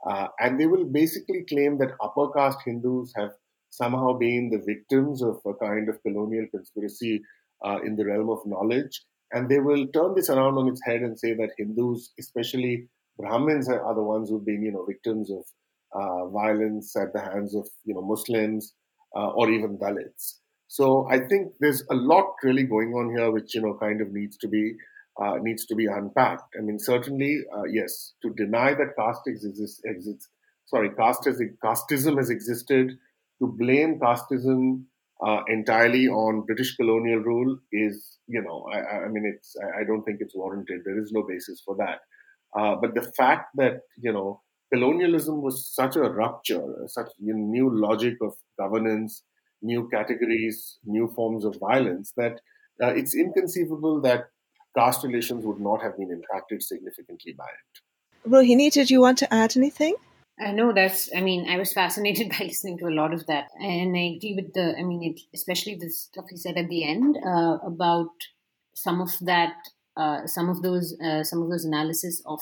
uh, and they will basically claim that upper caste Hindus have somehow being the victims of a kind of colonial conspiracy uh, in the realm of knowledge. And they will turn this around on its head and say that Hindus, especially Brahmins, are the ones who've been, you know, victims of uh, violence at the hands of, you know, Muslims uh, or even Dalits. So I think there's a lot really going on here, which, you know, kind of needs to be uh, needs to be unpacked. I mean, certainly, uh, yes, to deny that caste exists, exists sorry, caste has, casteism has existed. To blame casteism uh, entirely on British colonial rule is, you know, I, I mean, it's, I don't think it's warranted. There is no basis for that. Uh, but the fact that, you know, colonialism was such a rupture, such a new logic of governance, new categories, new forms of violence, that uh, it's inconceivable that caste relations would not have been impacted significantly by it. Rohini, did you want to add anything? I know that's, I mean, I was fascinated by listening to a lot of that. And I agree with the, I mean, it, especially the stuff he said at the end uh, about some of that, uh, some of those, uh, some of those analysis of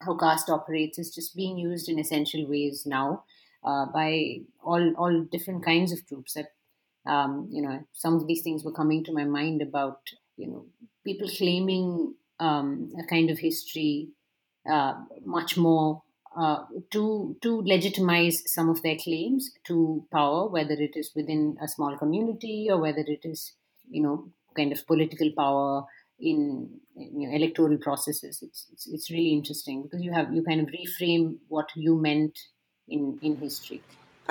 how caste operates is just being used in essential ways now uh, by all, all different kinds of groups that, um, you know, some of these things were coming to my mind about, you know, people claiming um, a kind of history uh, much more Uh, to to legitimize some of their claims to power, whether it is within a small community or whether it is, you know, kind of political power in, you know, electoral processes. It's, it's it's really interesting because you have you kind of reframe what you meant in in history.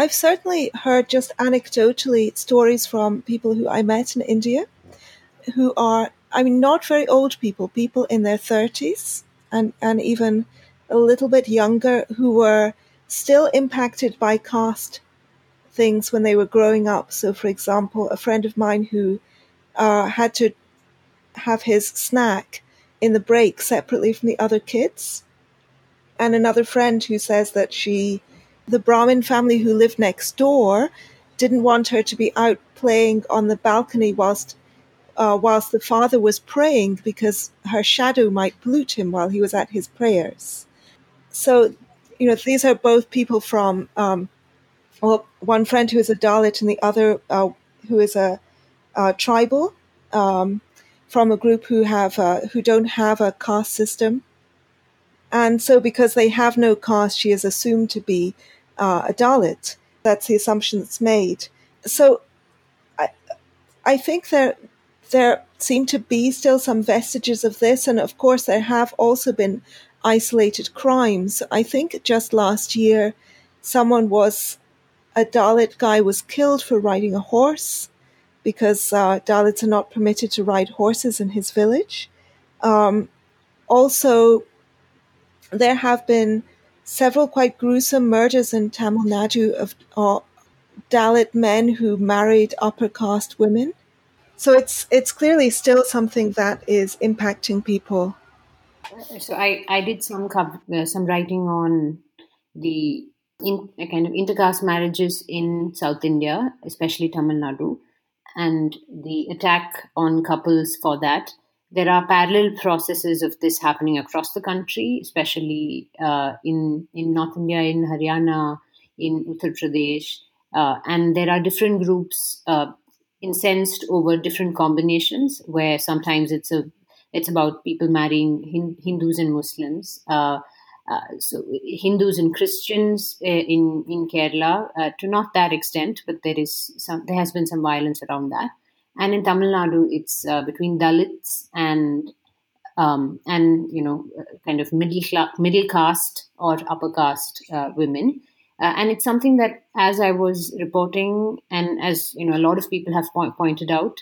I've certainly heard just anecdotally stories from people who I met in India, who are, I mean, not very old people, people in their thirties and and even a little bit younger, who were still impacted by caste things when they were growing up. So, for example, a friend of mine who uh, had to have his snack in the break separately from the other kids, and another friend who says that she, the Brahmin family who lived next door, didn't want her to be out playing on the balcony whilst uh, whilst the father was praying, because her shadow might pollute him while he was at his prayers. So, you know, these are both people from, um, well, one friend who is a Dalit and the other uh, who is a, a tribal, um, from a group who have a, who don't have a caste system. And so because they have no caste, she is assumed to be uh, a Dalit. That's the assumption that's made. So I, I think there, there seem to be still some vestiges of this. And of course, there have also been isolated crimes. I think just last year, someone was, a Dalit guy was killed for riding a horse, because uh, Dalits are not permitted to ride horses in his village. Um, also, there have been several quite gruesome murders in Tamil Nadu of uh, Dalit men who married upper caste women. So it's it's clearly still something that is impacting people. So I, I did some uh, some writing on the in, uh, kind of intercaste marriages in South India, especially Tamil Nadu, and the attack on couples for that. There are parallel processes of this happening across the country, especially uh, in, in North India, in Haryana, in Uttar Pradesh. Uh, and there are different groups uh, incensed over different combinations, where sometimes it's a It's about people marrying Hindus and Muslims, uh, uh, so Hindus and Christians uh, in in Kerala, uh, to not that extent, but there is some, there has been some violence around that. And in Tamil Nadu, it's uh, between Dalits and um, and you know, kind of middle middle caste or upper caste uh, women, Uh, and it's something that, as I was reporting, and as you know, a lot of people have po- pointed out,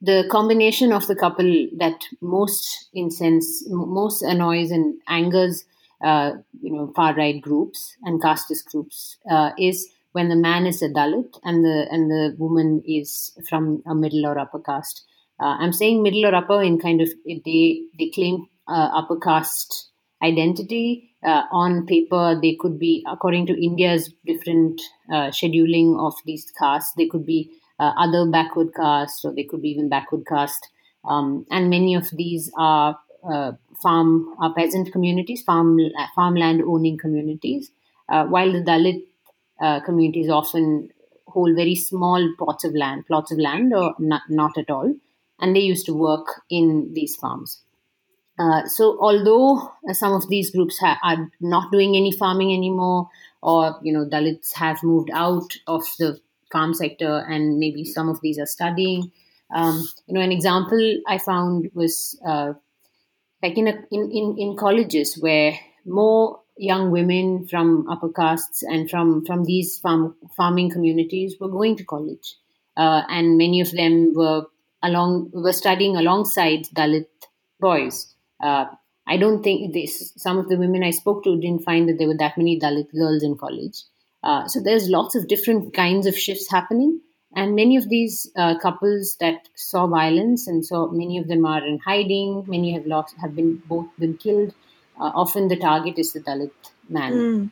the combination of the couple that most incense, most annoys and angers, uh, you know, far-right groups and casteist groups, uh, is when the man is a Dalit and the and the woman is from a middle or upper caste. Uh, I'm saying middle or upper in kind of they they claim uh, upper caste identity. Uh, on paper, they could be, according to India's different uh, scheduling of these castes, they could be uh, other backward castes, or they could be even backward caste. Um, and many of these are uh, farm, are peasant communities, farm farmland owning communities, uh, while the Dalit uh, communities often hold very small plots of land, plots of land, or not, not at all, and they used to work in these farms. Uh, so although uh, some of these groups ha- are not doing any farming anymore, or, you know, Dalits have moved out of the farm sector and maybe some of these are studying, um, you know, an example I found was uh, like in, a, in, in, in colleges where more young women from upper castes and from, from these farm, farming communities were going to college. Uh, and many of them were along were studying alongside Dalit boys. Uh, I don't think this, some of the women I spoke to didn't find that there were that many Dalit girls in college. Uh, so there's lots of different kinds of shifts happening. And many of these uh, couples that saw violence, and so many of them are in hiding, many have lost, have been both been killed. Uh, often the target is the Dalit man. Mm.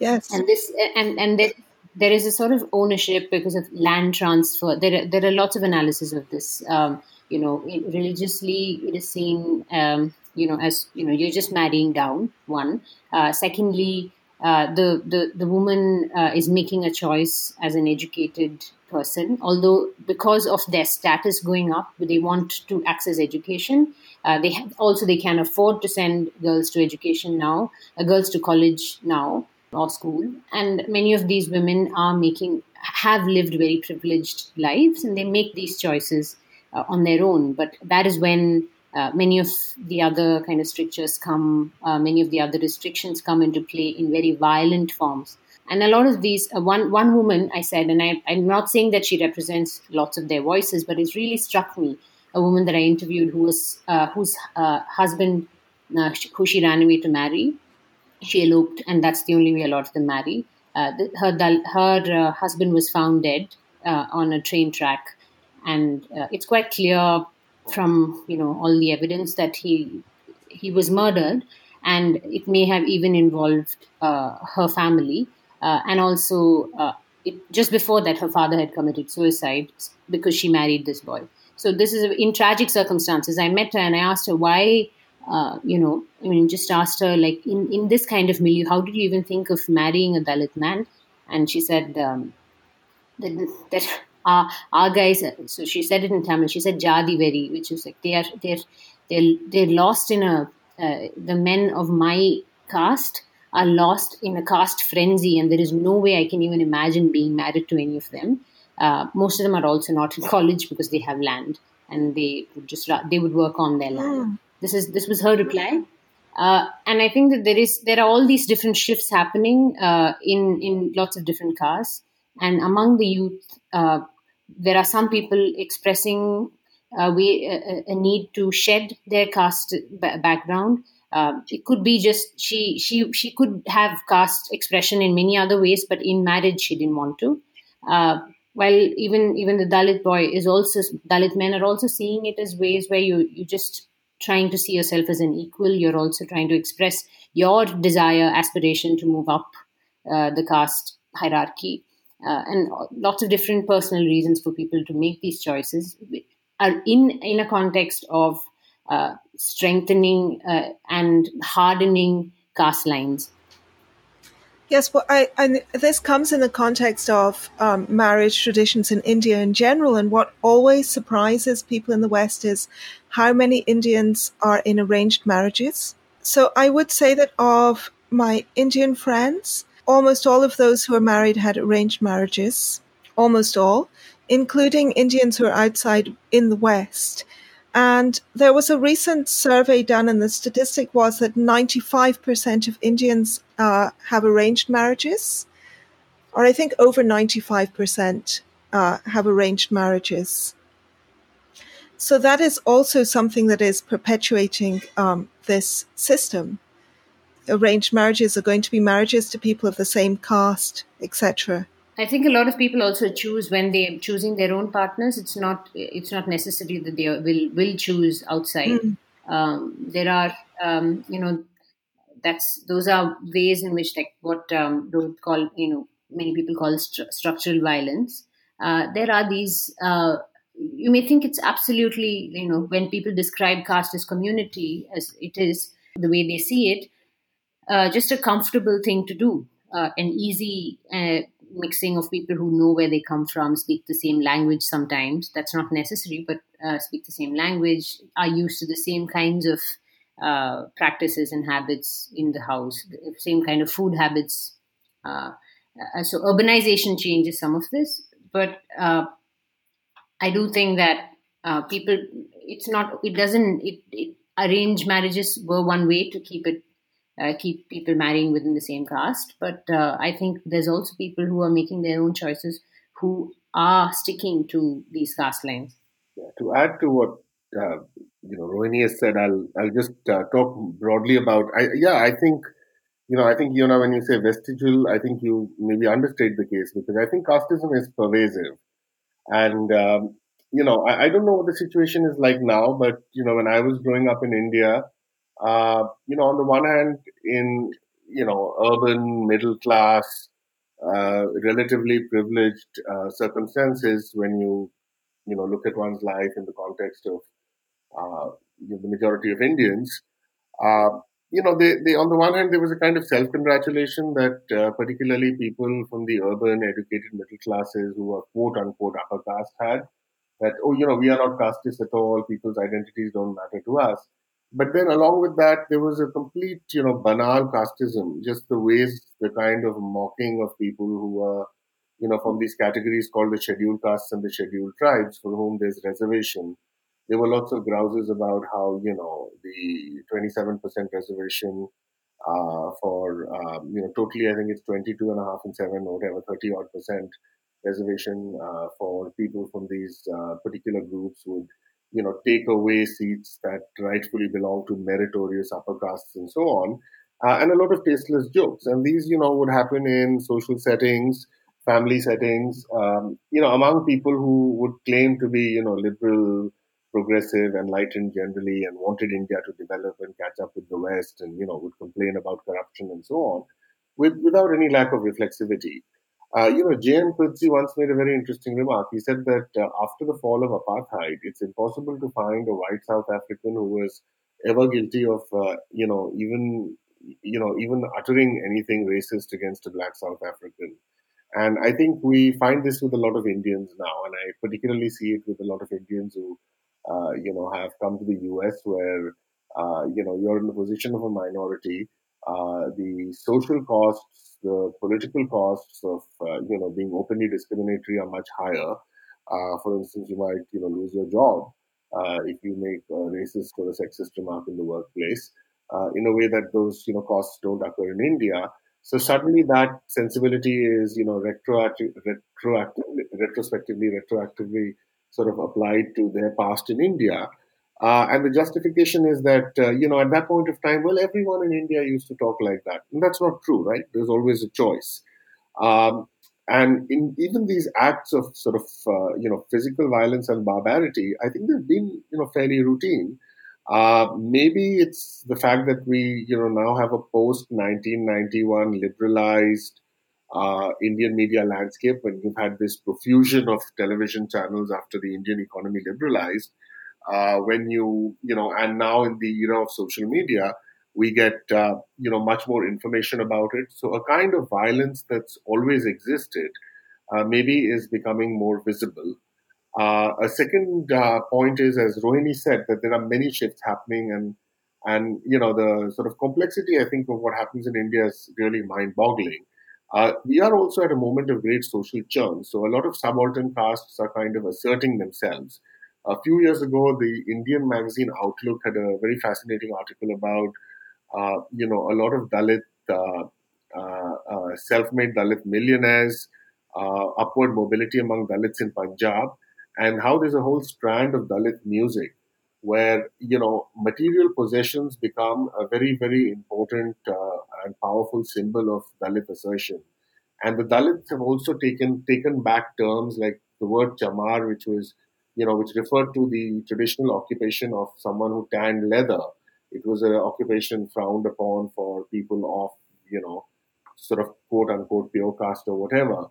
Yes. And this, and, and there, there is a sort of ownership because of land transfer. There, there are lots of analysis of this. Um, You know, religiously, it is seen, um, you know, as, you know, you're just marrying down, one. Uh, secondly, uh, the, the, the woman uh, is making a choice as an educated person, although because of their status going up, they want to access education. Uh, they have, also, they can afford to send girls to education now, uh, girls to college now or school. And many of these women are making, have lived very privileged lives, and they make these choices Uh, on their own. But that is when uh, many of the other kind of strictures come, uh, many of the other restrictions come into play in very violent forms. And a lot of these, uh, one one woman I said, and I, I'm not saying that she represents lots of their voices, but it really struck me, a woman that I interviewed who was, uh, whose uh, husband, uh, who she ran away to marry, she eloped, and that's the only way a lot of them marry. Uh, her her uh, husband was found dead uh, on a train track. And uh, it's quite clear from, you know, all the evidence that he he was murdered, and it may have even involved uh, her family. Uh, and also, uh, it, just before that, her father had committed suicide because she married this boy. So this is in tragic circumstances. I met her and I asked her why, uh, you know, I mean, just asked her, like, in, in this kind of milieu, how did you even think of marrying a Dalit man? And she said um, that... that Uh, our guys, so she said it in Tamil, she said jadi veri, which is like they are, they're, they're, they're lost in a, uh, the men of my caste are lost in a caste frenzy, and there is no way I can even imagine being married to any of them. Uh, most of them are also not in college because they have land, and they would just, they would work on their land. Mm. This is, this was her reply. Uh, and I think that there is, there are all these different shifts happening uh, in, in lots of different castes. And among the youth, uh, there are some people expressing uh, we, uh, a need to shed their caste b- background. Uh, it could be just she she she could have caste expression in many other ways, but in marriage she didn't want to. Uh, while even even the Dalit boy is also Dalit men are also seeing it as ways where you you just trying to see yourself as an equal. You're also trying to express your desire, aspiration to move up uh, the caste hierarchy. Uh, and lots of different personal reasons for people to make these choices are in, in a context of uh, strengthening uh, and hardening caste lines. Yes, well, I, I, this comes in the context of um, marriage traditions in India in general. And what always surprises people in the West is how many Indians are in arranged marriages. So I would say that of my Indian friends, almost all of those who are married had arranged marriages, almost all, including Indians who are outside in the West. And there was a recent survey done, and the statistic was that ninety-five percent of Indians uh, have arranged marriages, or I think over ninety-five percent uh, have arranged marriages. So that is also something that is perpetuating um, this system. Arranged marriages are going to be marriages to people of the same caste, et cetera. I think a lot of people also choose when they're choosing their own partners. It's not it's not necessary that they will will choose outside. Mm. Um, there are um, you know that's those are ways in which like what um, don't call you know many people call st- structural violence. Uh, there are these. Uh, you may think it's absolutely you know when people describe caste as community as it is the way they see it, uh, just a comfortable thing to do, uh, an easy. Uh, mixing of people who know where they come from, speak the same language sometimes. That's not necessary, but uh, speak the same language, are used to the same kinds of uh, practices and habits in the house, the same kind of food habits. Uh, so urbanization changes some of this, but uh, I do think that uh, people, it's not, it doesn't, it, it arranged marriages were one way to keep it Uh, keep people marrying within the same caste. But uh, I think there's also people who are making their own choices who are sticking to these caste lines. Yeah, to add to what uh, you know, Rohini has said, I'll I'll just uh, talk broadly about. I, yeah, I think you know, I think Iona, when you say vestigial, I think you maybe understate the case because I think casteism is pervasive, and um, you know, I, I don't know what the situation is like now, but you know, when I was growing up in India. Uh, you know, on the one hand, in, you know, urban, middle class, uh, relatively privileged uh, circumstances, when you, you know, look at one's life in the context of uh, you know, the majority of Indians, uh, you know, they, they, on the one hand, there was a kind of self-congratulation that uh, particularly people from the urban, educated middle classes who are quote-unquote upper caste had, that, oh, you know, we are not casteist at all, people's identities don't matter to us. But then along with that, there was a complete, you know, banal casteism, just the ways, the kind of mocking of people who are, you know, from these categories called the scheduled castes and the scheduled tribes for whom there's reservation. There were lots of grouses about how, you know, the twenty-seven percent reservation uh, for, um, you know, totally I think it's twenty-two and a half and seven or whatever, thirty odd percent reservation uh, for people from these uh, particular groups would, you know, take away seats that rightfully belong to meritorious upper castes and so on, uh, and a lot of tasteless jokes. And these, you know, would happen in social settings, family settings, um, you know, among people who would claim to be, you know, liberal, progressive, enlightened generally, and wanted India to develop and catch up with the West and, you know, would complain about corruption and so on, with, without any lack of reflexivity. Uh, you know, J M Prithvi once made a very interesting remark. He said that uh, after the fall of apartheid, it's impossible to find a white South African who was ever guilty of, uh, you know, even, you know, even uttering anything racist against a black South African. And I think we find this with a lot of Indians now. And I particularly see it with a lot of Indians who, uh, you know, have come to the U S where, uh, you know, you're in the position of a minority. Uh, the social costs, the political costs of, uh, you know, being openly discriminatory are much higher. Uh, for instance, you might, you know, lose your job uh, if you make a racist or a sexist remark in the workplace uh, in a way that those, you know, costs don't occur in India. So suddenly that sensibility is, you know, retroactive, retroactive, retrospectively, retroactively sort of applied to their past in India. Uh, and the justification is that, uh, you know, at that point of time, well, everyone in India used to talk like that. And that's not true, right? There's always a choice. Um, and in even these acts of sort of, uh, you know, physical violence and barbarity, I think they've been, you know, fairly routine. Uh, maybe it's the fact that we, you know, now have a post nineteen ninety-one liberalized uh, Indian media landscape, and you've had this profusion of television channels after the Indian economy liberalized. Uh, when you, you know, and now in the era of social media, we get, uh, you know, much more information about it. So a kind of violence that's always existed uh, maybe is becoming more visible. Uh, a second uh, point is, as Rohini said, that there are many shifts happening and, and you know, the sort of complexity, I think, of what happens in India is really mind-boggling. Uh, we are also at a moment of great social churn. So a lot of subaltern castes are kind of asserting themselves. A few years ago, the Indian magazine Outlook had a very fascinating article about, uh, you know, a lot of Dalit, uh, uh, uh, self-made Dalit millionaires, uh, upward mobility among Dalits in Punjab, and how there's a whole strand of Dalit music where, you know, material possessions become a very, very important uh, and powerful symbol of Dalit assertion. And the Dalits have also taken taken back terms like the word chamar, which was, you know, which referred to the traditional occupation of someone who tanned leather. It was an occupation frowned upon for people of, you know, sort of quote unquote pure caste or whatever.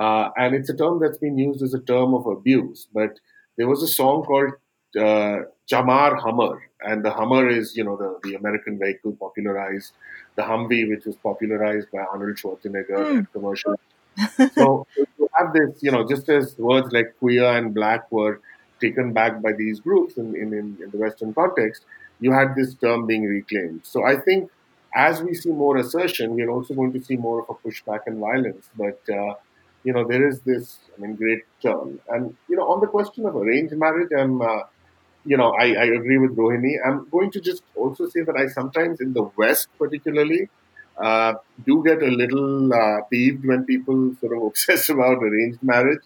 Uh, and it's a term that's been used as a term of abuse. But there was a song called uh, Chamar Hummer. And the Hummer is, you know, the, the American vehicle popularized, the Humvee, which was popularized by Arnold Schwarzenegger mm. in commercial. So you have this, you know, just as words like queer and black were taken back by these groups in, in, in the Western context, you had this term being reclaimed. So I think as we see more assertion, we're also going to see more of a pushback and violence. But, uh, you know, there is this, I mean, great term. And, you know, on the question of arranged marriage, I'm... Uh, You know, I, I agree with Rohini. I'm going to just also say that I sometimes, in the West particularly, uh, do get a little uh, peeved when people sort of obsess about arranged marriage.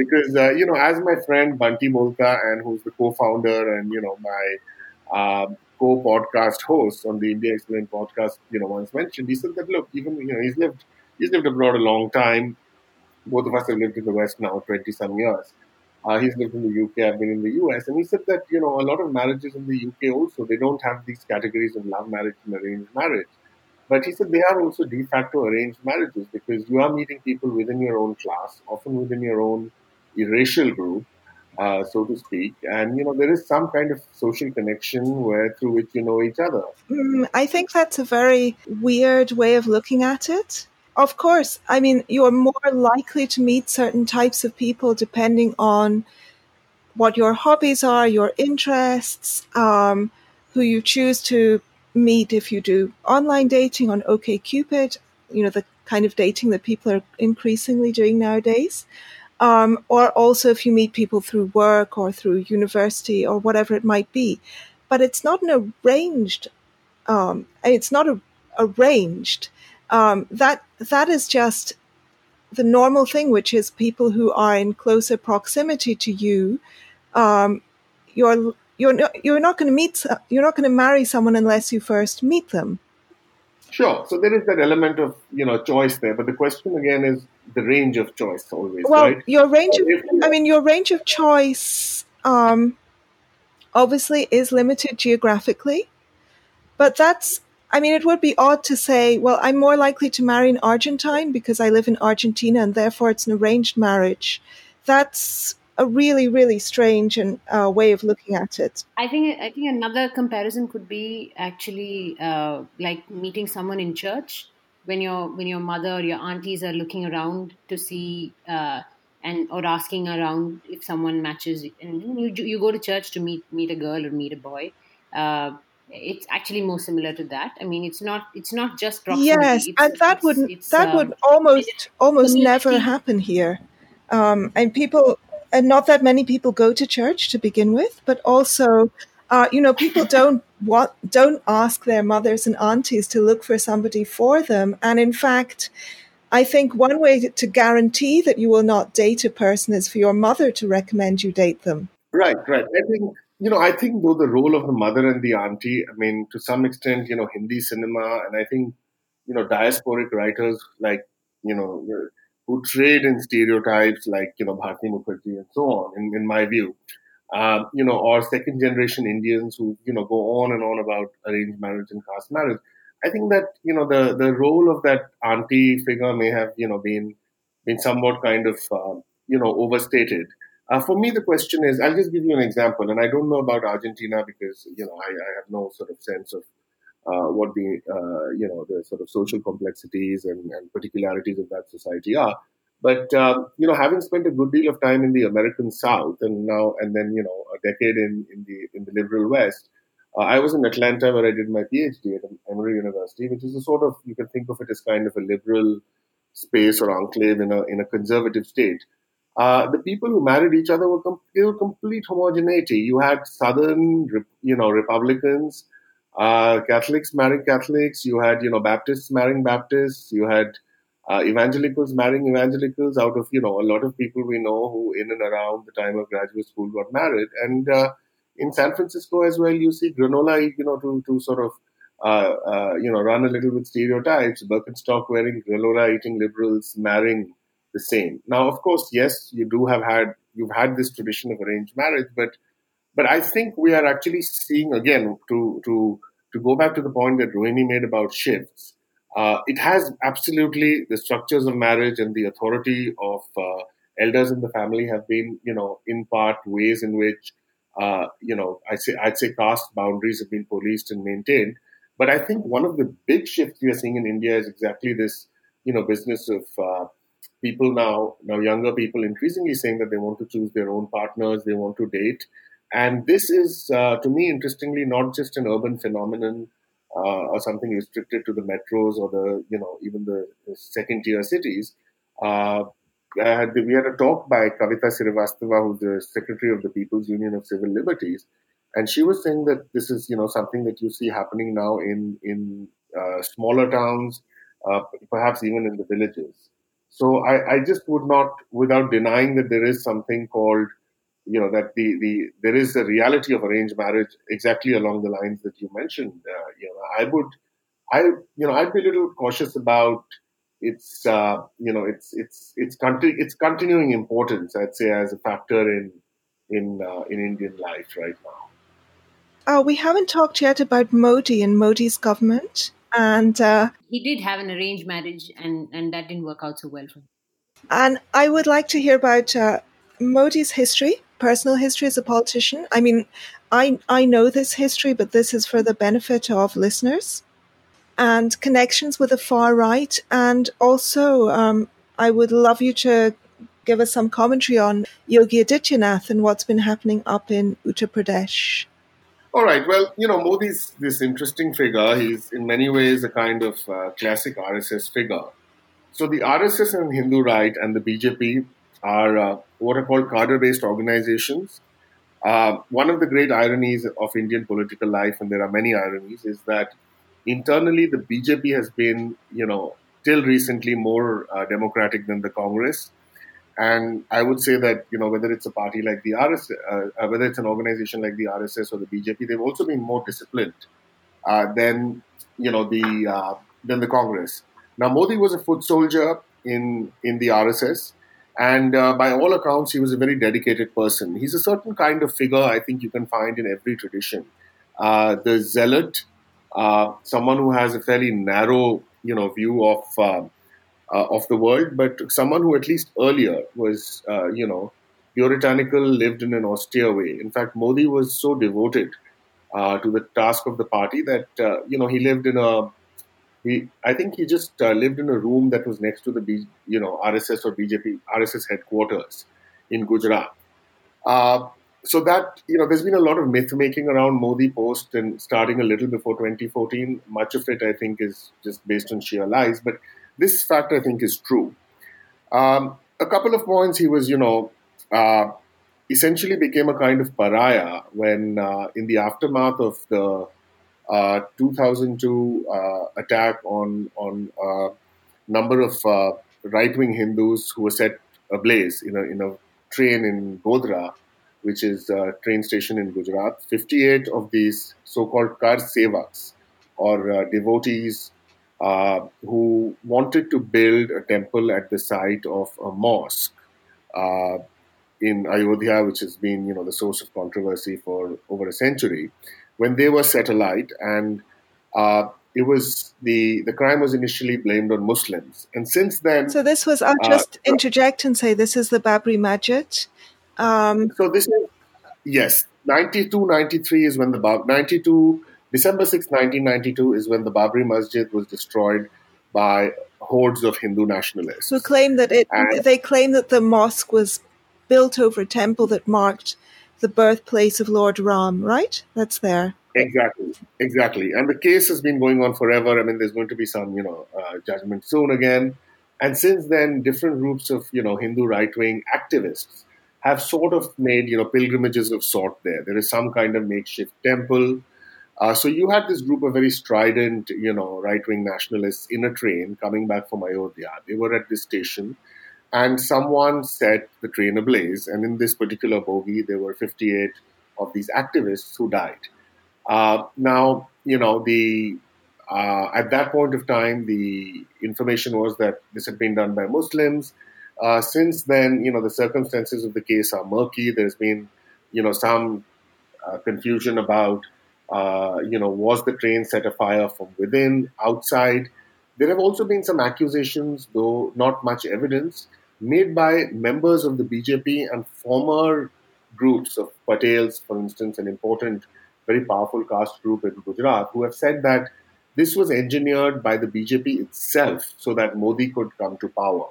Because, uh, you know, as my friend Bunty Bolka, and who's the co-founder and, you know, my uh, co-podcast host on the India Explained podcast, you know, once mentioned, he said that, look, even, you know, he's lived, he's lived abroad a long time. Both of us have lived in the West now twenty some years. Uh, he's lived in the U K, I've been in the U S. And he said that, you know, a lot of marriages in the U K also, they don't have these categories of love marriage and arranged marriage. But he said they are also de facto arranged marriages because you are meeting people within your own class, often within your own racial group, uh, so to speak. And, you know, there is some kind of social connection where through which you know each other. Mm, I think that's a very weird way of looking at it. Of course, I mean, you're more likely to meet certain types of people depending on what your hobbies are, your interests, um, who you choose to meet if you do online dating on OkCupid, you know, the kind of dating that people are increasingly doing nowadays, um, or also if you meet people through work or through university or whatever it might be. But it's not an arranged, um, it's not a, arranged. Um, that that is just the normal thing, which is people who are in closer proximity to you. Um, you're you're not, you're not going to meet you're not going to marry someone unless you first meet them. Sure. So there is that element of, you know, choice there, but the question again is the range of choice always. Well, right? your range of I mean your range of choice um, obviously is limited geographically, but that's. I mean, it would be odd to say, well, I'm more likely to marry an Argentine because I live in Argentina and therefore it's an arranged marriage. That's a really, really strange and uh, way of looking at it. I think I think another comparison could be actually uh, like meeting someone in church when your when your mother or your aunties are looking around to see uh, and or asking around if someone matches, and you you go to church to meet meet a girl or meet a boy. Uh, It's actually more similar to that. I mean, it's not. It's not just proximity. Yes, it's, and that would that um, would almost almost community. never happen here. Um, and people, and not that many people go to church to begin with. But also, uh, you know, people don't want don't ask their mothers and aunties to look for somebody for them. And in fact, I think one way to guarantee that you will not date a person is for your mother to recommend you date them. Right, right. I think. You know, I think, though, the role of the mother and the auntie, I mean, to some extent, you know, Hindi cinema, and I think, you know, diasporic writers like, you know, who trade in stereotypes like, you know, Bharti Mukherjee and so on, in, in my view, um, you know, or second generation Indians who, you know, go on and on about arranged marriage and caste marriage. I think that, you know, the, the role of that auntie figure may have, you know, been, been somewhat kind of, um, you know, overstated. Uh, for me, the question is, I'll just give you an example, and I don't know about Argentina because, you know, I, I have no sort of sense of uh, what the, uh, you know, the sort of social complexities and, and particularities of that society are. But, uh, you know, having spent a good deal of time in the American South and now and then, you know, a decade in, in the in the liberal West, uh, I was in Atlanta where I did my PhD at Emory University, which is a sort of, you can think of it as kind of a liberal space or enclave in a in a conservative state. Uh, the people who married each other were, com- were complete homogeneity. You had Southern, you know, Republicans, uh, Catholics marrying Catholics. You had, you know, Baptists marrying Baptists. You had uh, evangelicals marrying evangelicals out of, you know, a lot of people we know who in and around the time of graduate school got married. And uh, in San Francisco as well, you see granola, you know, to, to sort of, uh, uh, you know, run a little with stereotypes. Birkenstock wearing, granola eating liberals marrying the same. Now, of course, yes, you do have had, you've had this tradition of arranged marriage, but but I think we are actually seeing, again, to to to go back to the point that Rohini made about shifts, uh, it has absolutely, the structures of marriage and the authority of uh, elders in the family have been, you know, in part ways in which, uh, you know, I'd say, I'd say caste boundaries have been policed and maintained. But I think one of the big shifts we are seeing in India is exactly this, you know, business of uh, people now, now younger people increasingly saying that they want to choose their own partners, they want to date. And this is, uh, to me, interestingly, not just an urban phenomenon uh, or something restricted to the metros or the, you know, even the, the second tier cities. Uh, we had a talk by Kavita Srivastava, who's the secretary of the People's Union of Civil Liberties. And she was saying that this is, you know, something that you see happening now in, in uh, smaller towns, uh, perhaps even in the villages. So I, I just would not, without denying that there is something called, you know, that the, the there is a reality of arranged marriage exactly along the lines that you mentioned. Uh, you know, I would, I you know, I'd be a little cautious about its, uh, you know, its its its country, its continuing importance, I'd say, as a factor in in uh, in Indian life right now. Oh, we haven't talked yet about Modi and Modi's government. And uh, he did have an arranged marriage, and, and that didn't work out so well for him. And I would like to hear about uh, Modi's history, personal history as a politician. I mean, I I know this history, but this is for the benefit of listeners, and connections with the far right. And also, um, I would love you to give us some commentary on Yogi Adityanath and what's been happening up in Uttar Pradesh. All right. Well, you know, Modi's this interesting figure. He's in many ways a kind of uh, classic R S S figure. So the R S S and Hindu right and the B J P are uh, what are called cadre-based organizations. Uh, one of the great ironies of Indian political life, and there are many ironies, is that internally the B J P has been, you know, till recently more uh, democratic than the Congress. And I would say that, you know, whether it's a party like the R S S, uh, whether it's an organization like the R S S or the B J P, they've also been more disciplined uh, than, you know, the uh, than the Congress. Now, Modi was a foot soldier in, in the R S S. And uh, by all accounts, he was a very dedicated person. He's a certain kind of figure I think you can find in every tradition. Uh, the zealot, uh, someone who has a fairly narrow, you know, view of... Uh, Uh, of the world, but someone who at least earlier was, uh, you know, puritanical, lived in an austere way. In fact, Modi was so devoted uh, to the task of the party that, uh, you know, he lived in a, he, I think he just uh, lived in a room that was next to the, B, you know, R S S or B J P, R S S headquarters in Gujarat. Uh, so that, you know, there's been a lot of myth-making around Modi post and starting a little before twenty fourteen. Much of it, I think, is just based on sheer lies, but this fact, I think, is true. Um, a couple of points, he was, you know, uh, essentially became a kind of pariah when uh, in the aftermath of the uh, two thousand two uh, attack on on a uh, number of uh, right-wing Hindus who were set ablaze in a, in a train in Godhra, which is a train station in Gujarat. fifty-eight of these so-called kar sevaks, or uh, devotees, Uh, who wanted to build a temple at the site of a mosque uh, in Ayodhya, which has been, you know, the source of controversy for over a century, when they were set alight. And uh, it was the the crime was initially blamed on Muslims, and since then. So this was. I'll just uh, interject and say this is the Babri Masjid. Um, so this is yes, ninety-two, ninety-three is when the Bab ninety-two. December sixth, nineteen ninety-two is when the Babri Masjid was destroyed by hordes of Hindu nationalists. Who claim that it? And they claim that the mosque was built over a temple that marked the birthplace of Lord Ram, right? That's there. Exactly, exactly. And the case has been going on forever. I mean, there's going to be some, you know, uh, judgment soon again. And since then, different groups of, you know, Hindu right-wing activists have sort of made, you know, pilgrimages of sort there. There is some kind of makeshift temple. Uh, so you had this group of very strident, you know, right-wing nationalists in a train coming back from Ayodhya. They were at this station and someone set the train ablaze. And in this particular bogie, there were fifty-eight of these activists who died. Uh, now, you know, the uh, at that point of time, the information was that this had been done by Muslims. Uh, since then, you know, the circumstances of the case are murky. There's been, you know, some uh, confusion about, uh, you know, was the train set afire from within, outside? There have also been some accusations, though not much evidence, made by members of the B J P and former groups of Patels, for instance, an important, very powerful caste group in Gujarat, who have said that this was engineered by the B J P itself so that Modi could come to power.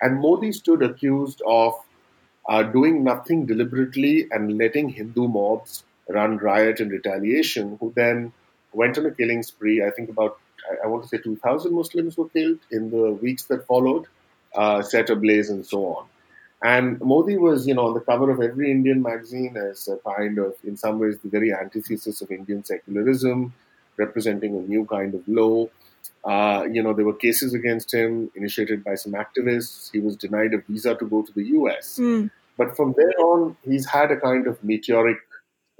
And Modi stood accused of uh, doing nothing deliberately and letting Hindu mobs run riot in retaliation, who then went on a killing spree. I think about, I want to say two thousand Muslims were killed in the weeks that followed, uh, set ablaze and so on. And Modi was, you know, on the cover of every Indian magazine as a kind of, in some ways, the very antithesis of Indian secularism, representing a new kind of law. Uh, you know, there were cases against him initiated by some activists. He was denied a visa to go to the U S. Mm. But from there on, he's had a kind of meteoric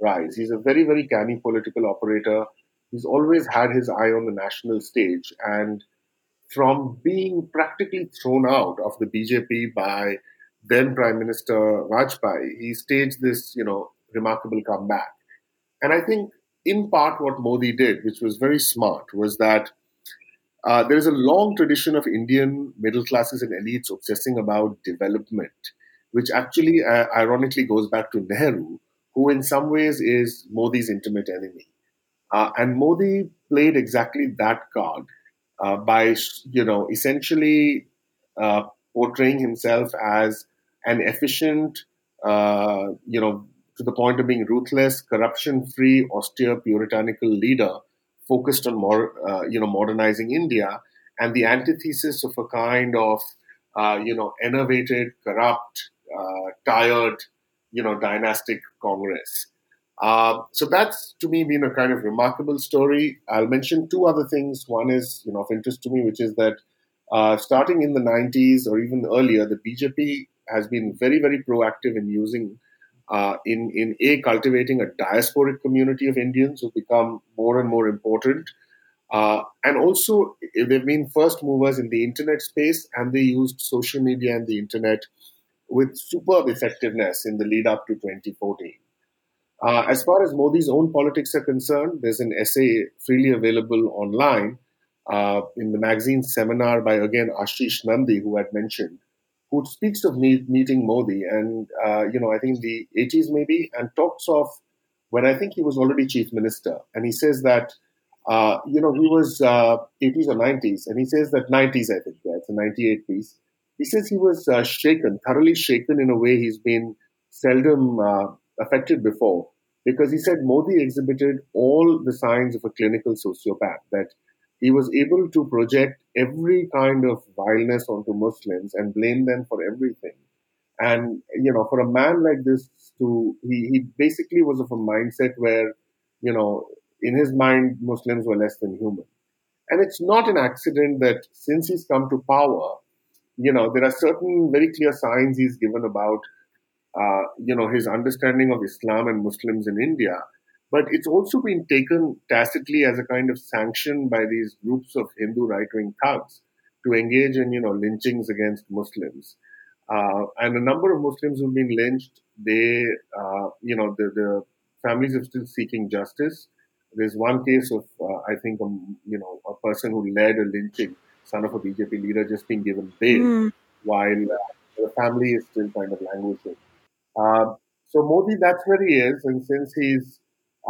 rise. He's a very, very canny political operator. He's always had his eye on the national stage. And from being practically thrown out of the B J P by then Prime Minister Vajpayee, he staged this, you know, remarkable comeback. And I think in part what Modi did, which was very smart, was that Uh, there is a long tradition of Indian middle classes and elites obsessing about development, which actually uh, ironically goes back to Nehru, who in some ways is Modi's intimate enemy. Uh, and Modi played exactly that card uh, by, you know, essentially uh, portraying himself as an efficient, uh, you know, to the point of being ruthless, corruption-free, austere, puritanical leader focused on more, uh, you know, modernizing India, and the antithesis of a kind of, uh, you know, enervated, corrupt, uh, tired, you know, dynastic Congress. Uh, so that's, to me, been a kind of remarkable story. I'll mention two other things. One is, you know, of interest to me, which is that uh, starting in the nineties or even earlier, the B J P has been very, very proactive in using Uh, in, in A, cultivating a diasporic community of Indians who become more and more important. Uh, and also, they've been first movers in the internet space, and they used social media and the internet with superb effectiveness in the lead up to twenty fourteen. Uh, as far as Modi's own politics are concerned, there's an essay freely available online uh, in the magazine Seminar by, again, Ashis Nandy, who had mentioned, who speaks of meet, meeting Modi and, uh, you know, I think in the eighties maybe, and talks of when I think he was already chief minister. And he says that, uh, you know, he was uh, eighties or nineties. And he says that nineties, I think, yeah, it's a ninety-eight piece. He says he was uh, shaken, thoroughly shaken in a way he's been seldom uh, affected before. Because he said Modi exhibited all the signs of a clinical sociopath, that he was able to project every kind of vileness onto Muslims and blame them for everything. And, you know, for a man like this to, he, he basically was of a mindset where, you know, in his mind, Muslims were less than human. And it's not an accident that since he's come to power, you know, there are certain very clear signs he's given about, uh, you know, his understanding of Islam and Muslims in India. But it's also been taken tacitly as a kind of sanction by these groups of Hindu right-wing thugs to engage in, you know, lynchings against Muslims. Uh, and a number of Muslims who've been lynched, they, uh, you know, the, the families are still seeking justice. There's one case of, uh, I think, um, you know, a person who led a lynching, son of a B J P leader, just being given bail, mm. while uh, the family is still kind of languishing. Uh, so Modi, that's where he is, and since he's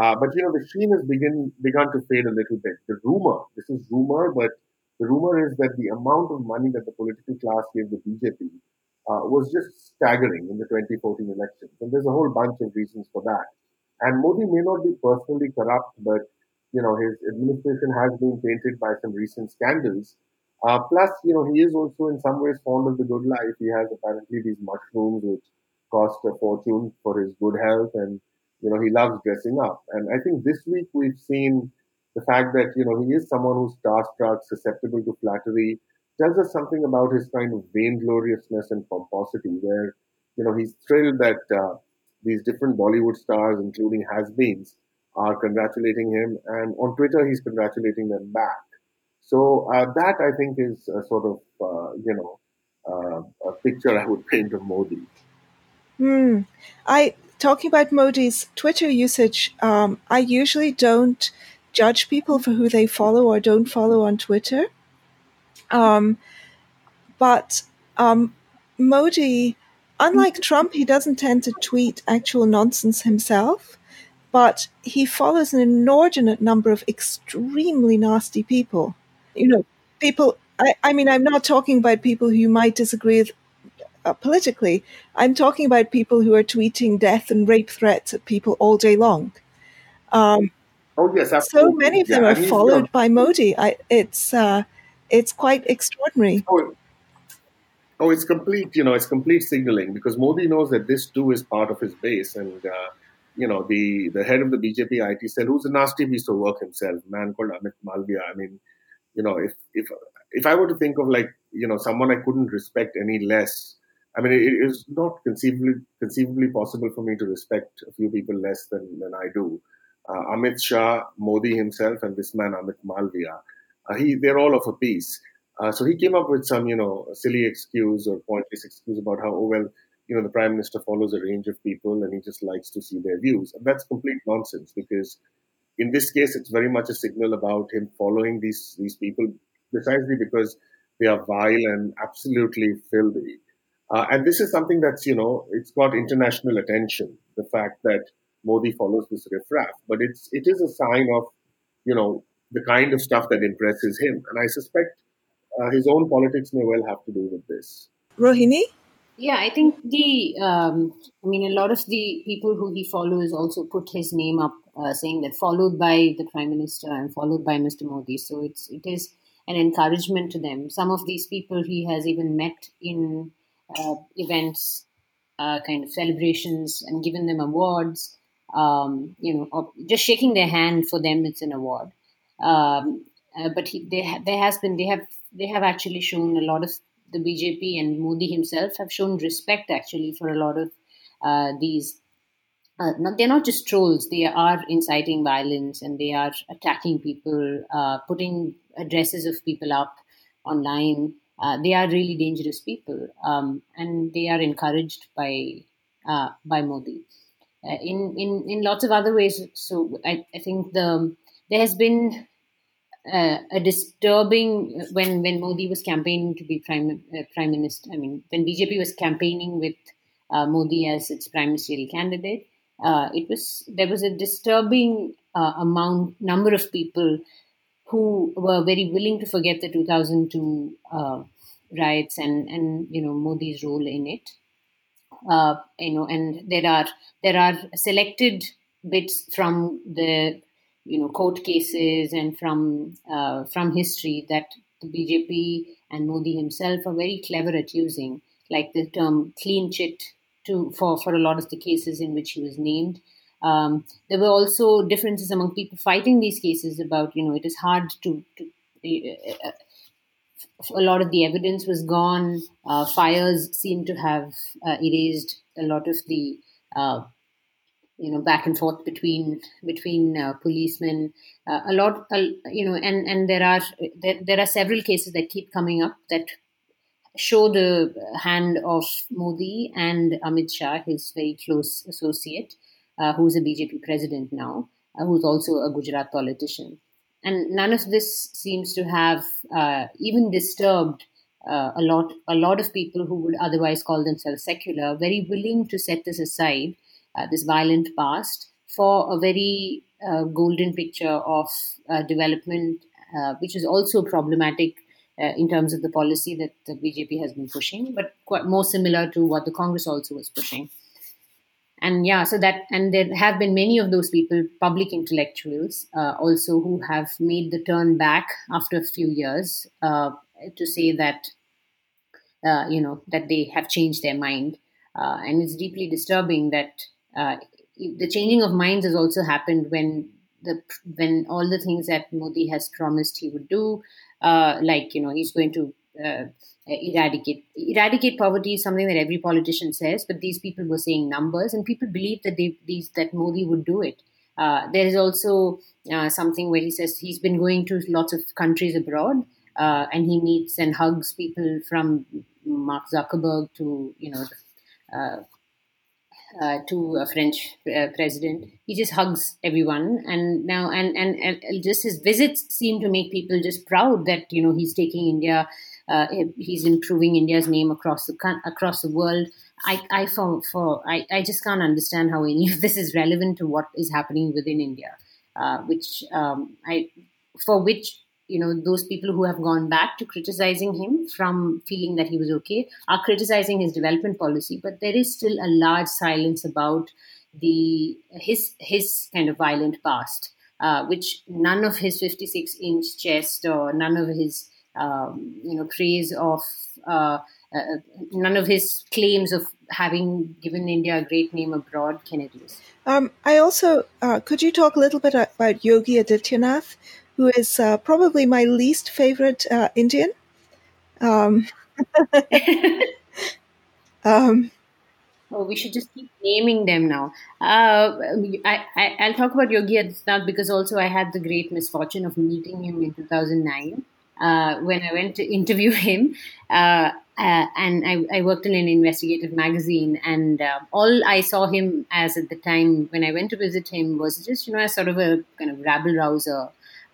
Uh, but, you know, the sheen has begin, begun to fade a little bit. The rumor, this is rumor, but the rumor is that the amount of money that the political class gave the B J P uh, was just staggering in the twenty fourteen elections. And there's a whole bunch of reasons for that. And Modi may not be personally corrupt, but, you know, his administration has been tainted by some recent scandals. Uh, plus, you know, he is also in some ways fond of the good life. He has apparently these mushrooms which cost a fortune for his good health, and, you know, he loves dressing up. And I think this week we've seen the fact that, you know, he is someone who's starstruck, susceptible to flattery, tells us something about his kind of vaingloriousness and pomposity, where, you know, he's thrilled that uh, these different Bollywood stars, including has-beens, are congratulating him, and on Twitter he's congratulating them back. So uh, that, I think, is a sort of, uh, you know, uh, a picture I would paint of Modi. Hmm. I talking about Modi's Twitter usage, um, I usually don't judge people for who they follow or don't follow on Twitter. Um, but um, Modi, unlike Trump, he doesn't tend to tweet actual nonsense himself, but he follows an inordinate number of extremely nasty people. You know, people, I, I mean, I'm not talking about people who you might disagree with uh, politically. I'm talking about people who are tweeting death and rape threats at people all day long. Um, oh, yes, absolutely. So many of them yeah, are I mean, followed yeah. by Modi. I, it's uh, it's quite extraordinary. Oh, oh, it's complete, you know, it's complete signaling, because Modi knows that this too is part of his base. And, uh, you know, the, the head of the B J P I T cell, who's a nasty piece of work himself, a man called Amit Malviya. I mean, you know, if, if if I were to think of, like, you know, someone I couldn't respect any less, I mean, it, it is not conceivably conceivably possible for me to respect a few people less than, than I do. Uh, Amit Shah, Modi himself, and this man, Amit Malviya, uh, he they're all of a piece. Uh, so he came up with some, you know, silly excuse or pointless excuse about how, oh, well, you know, the prime minister follows a range of people and he just likes to see their views. And that's complete nonsense, because in this case, it's very much a signal about him following these, these people precisely because they are vile and absolutely filthy. Uh, and this is something that's, you know, it's got international attention, the fact that Modi follows this riffraff. But it's, it is a sign of, you know, the kind of stuff that impresses him. And I suspect uh, his own politics may well have to do with this. Rohini? Yeah, I think the, um, I mean, a lot of the people who he follows also put his name up, uh, saying that followed by the Prime Minister and followed by Mister Modi. So it's, it is an encouragement to them. Some of these people he has even met in uh, events, uh, kind of celebrations, and given them awards, um, you know, or just shaking their hand for them, it's an award. Um, uh, but he, they, there has been, they have, they have actually shown a lot of, the B J P and Modi himself have shown respect, actually, for a lot of uh, these. Uh, not, they're not just trolls. They are inciting violence, and they are attacking people, uh, putting addresses of people up online. Uh, they are really dangerous people, um, and they are encouraged by uh, by Modi uh, in in in lots of other ways. So I, I think the there has been. Uh, a disturbing when when Modi was campaigning to be prime uh, prime minister. I mean, when B J P was campaigning with uh, Modi as its prime ministerial candidate, uh, it was there was a disturbing uh, amount number of people who were very willing to forget the two thousand two uh, riots and and you know Modi's role in it. Uh, you know, and there are there are selected bits from the. You know, court cases and from uh, from history that the B J P and Modi himself are very clever at using, like the term "clean chit" to for, for a lot of the cases in which he was named. Um, there were also differences among people fighting these cases about, you know, it is hard to. to uh, a lot of the evidence was gone. Uh, fires seem to have uh, erased a lot of the. Uh, you know, back and forth between between uh, policemen, uh, a lot, uh, you know, and, and there are there, there are several cases that keep coming up that show the hand of Modi and Amit Shah, his very close associate, uh, who's a B J P president now, uh, who's also a Gujarat politician. And none of this seems to have uh, even disturbed uh, a lot a lot of people who would otherwise call themselves secular, very willing to set this aside, Uh, this violent past, for a very uh, golden picture of uh, development, uh, which is also problematic uh, in terms of the policy that the B J P has been pushing, but quite more similar to what the Congress also was pushing. And yeah, so that, and there have been many of those people, public intellectuals, uh, also who have made the turn back after a few years, uh, to say that, uh, you know, that they have changed their mind. Uh, and it's deeply disturbing that uh, the changing of minds has also happened when the when all the things that Modi has promised he would do, uh, like, you know, he's going to uh, eradicate eradicate poverty is something that every politician says, but these people were saying numbers, and people believe that they these that Modi would do it. Uh, there is also uh, something where he says he's been going to lots of countries abroad, uh, and he meets and hugs people from Mark Zuckerberg to, you know, uh, uh, to a French uh, president. He just hugs everyone, and now and, and and just his visits seem to make people just proud that, you know, he's taking India, uh, he's improving India's name across the across the world. I I for, for I, I just can't understand how any of this is relevant to what is happening within India, uh, which um, I for which you know those people who have gone back to criticizing him from feeling that he was okay are criticizing his development policy, but there is still a large silence about the his his kind of violent past, uh, which none of his fifty-six inch chest or none of his um, you know praise of. Uh, Uh, none of his claims of having given India a great name abroad can address. Um, I also, uh, could you talk a little bit about Yogi Adityanath, who is uh, probably my least favorite uh, Indian? Um, um, oh, we should just keep naming them now. Uh, I, I, I'll talk about Yogi Adityanath because also I had the great misfortune of meeting him in two thousand nine uh, when I went to interview him. Uh, Uh, and I, I worked in an investigative magazine, and uh, all I saw him as at the time when I went to visit him was just, you know, as sort of a kind of rabble-rouser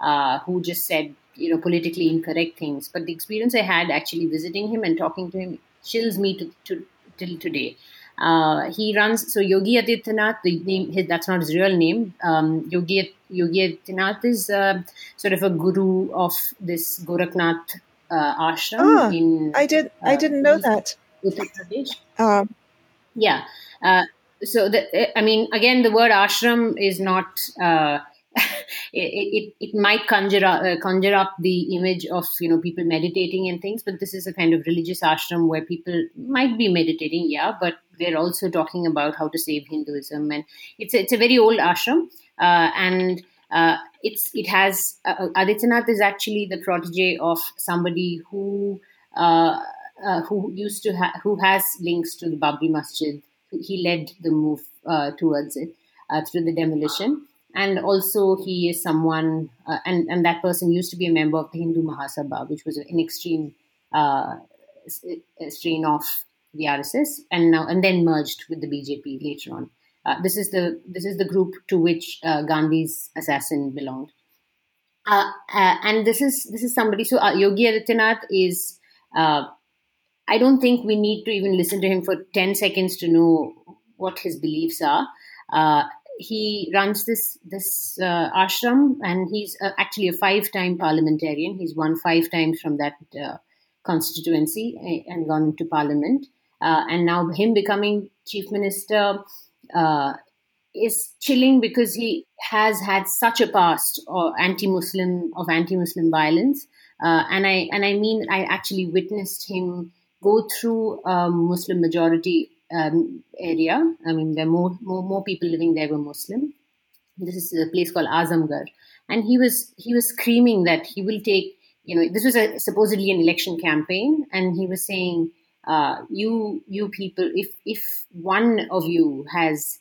uh, who just said, you know, politically incorrect things. But the experience I had actually visiting him and talking to him chills me to, to, till today. Uh, he runs, so Yogi Adityanath, the name, his, that's not his real name. Um, Yogi, Yogi Adityanath is uh, sort of a guru of this Gorakhnath Uh, ashram oh, in I did uh, I didn't know that Uttar Pradesh. Um, yeah, uh, so the, I mean, again, the word ashram is not uh, it, it. It might conjure up, uh, conjure up the image of, you know, people meditating and things, but this is a kind of religious ashram where people might be meditating, yeah, but they're also talking about how to save Hinduism, and it's a, it's a very old ashram, uh, and. Uh, it's it has uh, Adityanath is actually the protege of somebody who uh, uh, who used to ha- who has links to the Babri Masjid. He led the move uh, towards it uh, through the demolition, and also he is someone uh, and and that person used to be a member of the Hindu Mahasabha, which was an extreme uh, strain of the R S S, and now and then merged with the B J P later on. Uh, this is the this is the group to which uh, Gandhi's assassin belonged, uh, uh, and this is this is somebody. So uh, Yogi Adityanath is. Uh, I don't think we need to even listen to him for ten seconds to know what his beliefs are. Uh, he runs this this uh, ashram, and he's uh, actually a five-time parliamentarian. He's won five times from that uh, constituency and gone into parliament, uh, and now him becoming chief minister. Uh, is chilling because he has had such a past of anti-Muslim of anti-Muslim violence, uh, and I and I mean I actually witnessed him go through a Muslim majority um, area. I mean, there are more, more more people living there were Muslim. This is a place called Azamgarh, and he was he was screaming that he will take, you know, this was a, supposedly an election campaign, and he was saying. Uh, you, you people, if if one of you has,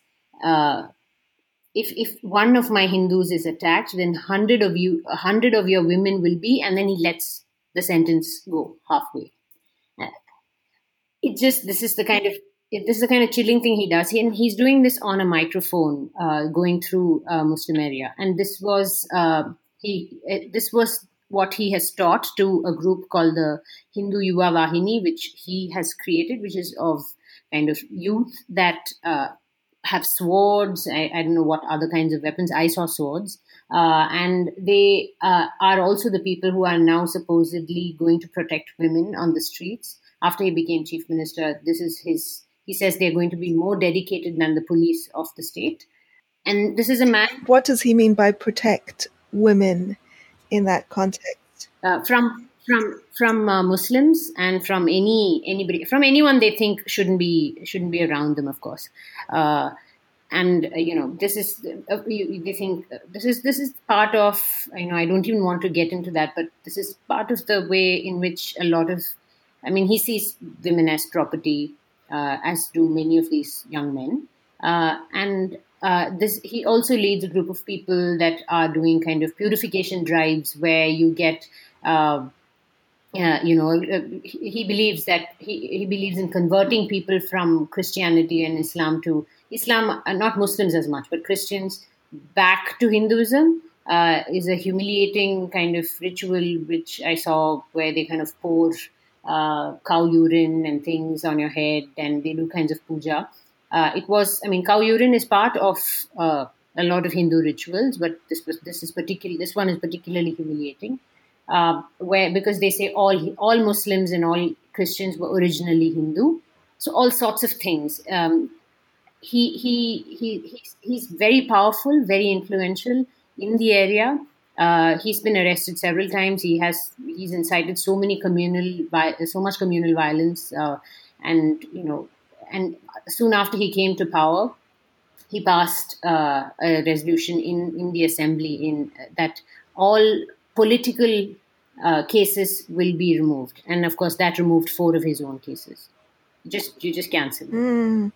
uh, if if one of my Hindus is attacked, then hundred of you, a hundred of your women will be, and then he lets the sentence go halfway. It just this is the kind of this is the kind of chilling thing he does, he, and he's doing this on a microphone, uh, going through a Muslim area, and this was uh, he uh, this was. what he has taught to a group called the Hindu Yuva Vahini, which he has created, which is of kind of youth that uh, have swords. I, I don't know what other kinds of weapons. I saw swords. Uh, and they uh, are also the people who are now supposedly going to protect women on the streets. After he became chief minister, this is his, he says they're going to be more dedicated than the police of the state. And this is a man. What does he mean by protect women? In that context, uh, from from from uh, Muslims and from any anybody from anyone they think shouldn't be shouldn't be around them, of course. Uh, and uh, you know, this is uh, you, they think uh, this is this is part of, you know, I don't even want to get into that, but this is part of the way in which a lot of, I mean, he sees women as property, uh, as do many of these young men, uh, and. Uh, this, he also leads a group of people that are doing kind of purification drives where you get, uh, uh, you know, uh, he, he believes that he, he believes in converting people from Christianity and Islam to Islam, uh, not Muslims as much, but Christians back to Hinduism uh, is a humiliating kind of ritual, which I saw where they kind of pour uh, cow urine and things on your head and they do kinds of puja. Uh, it was, I mean, cow urine is part of uh, a lot of Hindu rituals, but this was, this is particular. This one is particularly humiliating, uh, where because they say all all Muslims and all Christians were originally Hindu, so all sorts of things. Um, he he he he's, he's very powerful, very influential in the area. Uh, he's been arrested several times. He has he's incited so many communal so much communal violence, uh, and you know. And soon after he came to power, he passed uh, a resolution in, in the assembly in uh, that all political uh, cases will be removed. And of course, that removed four of his own cases. Just you just cancelled. Mm.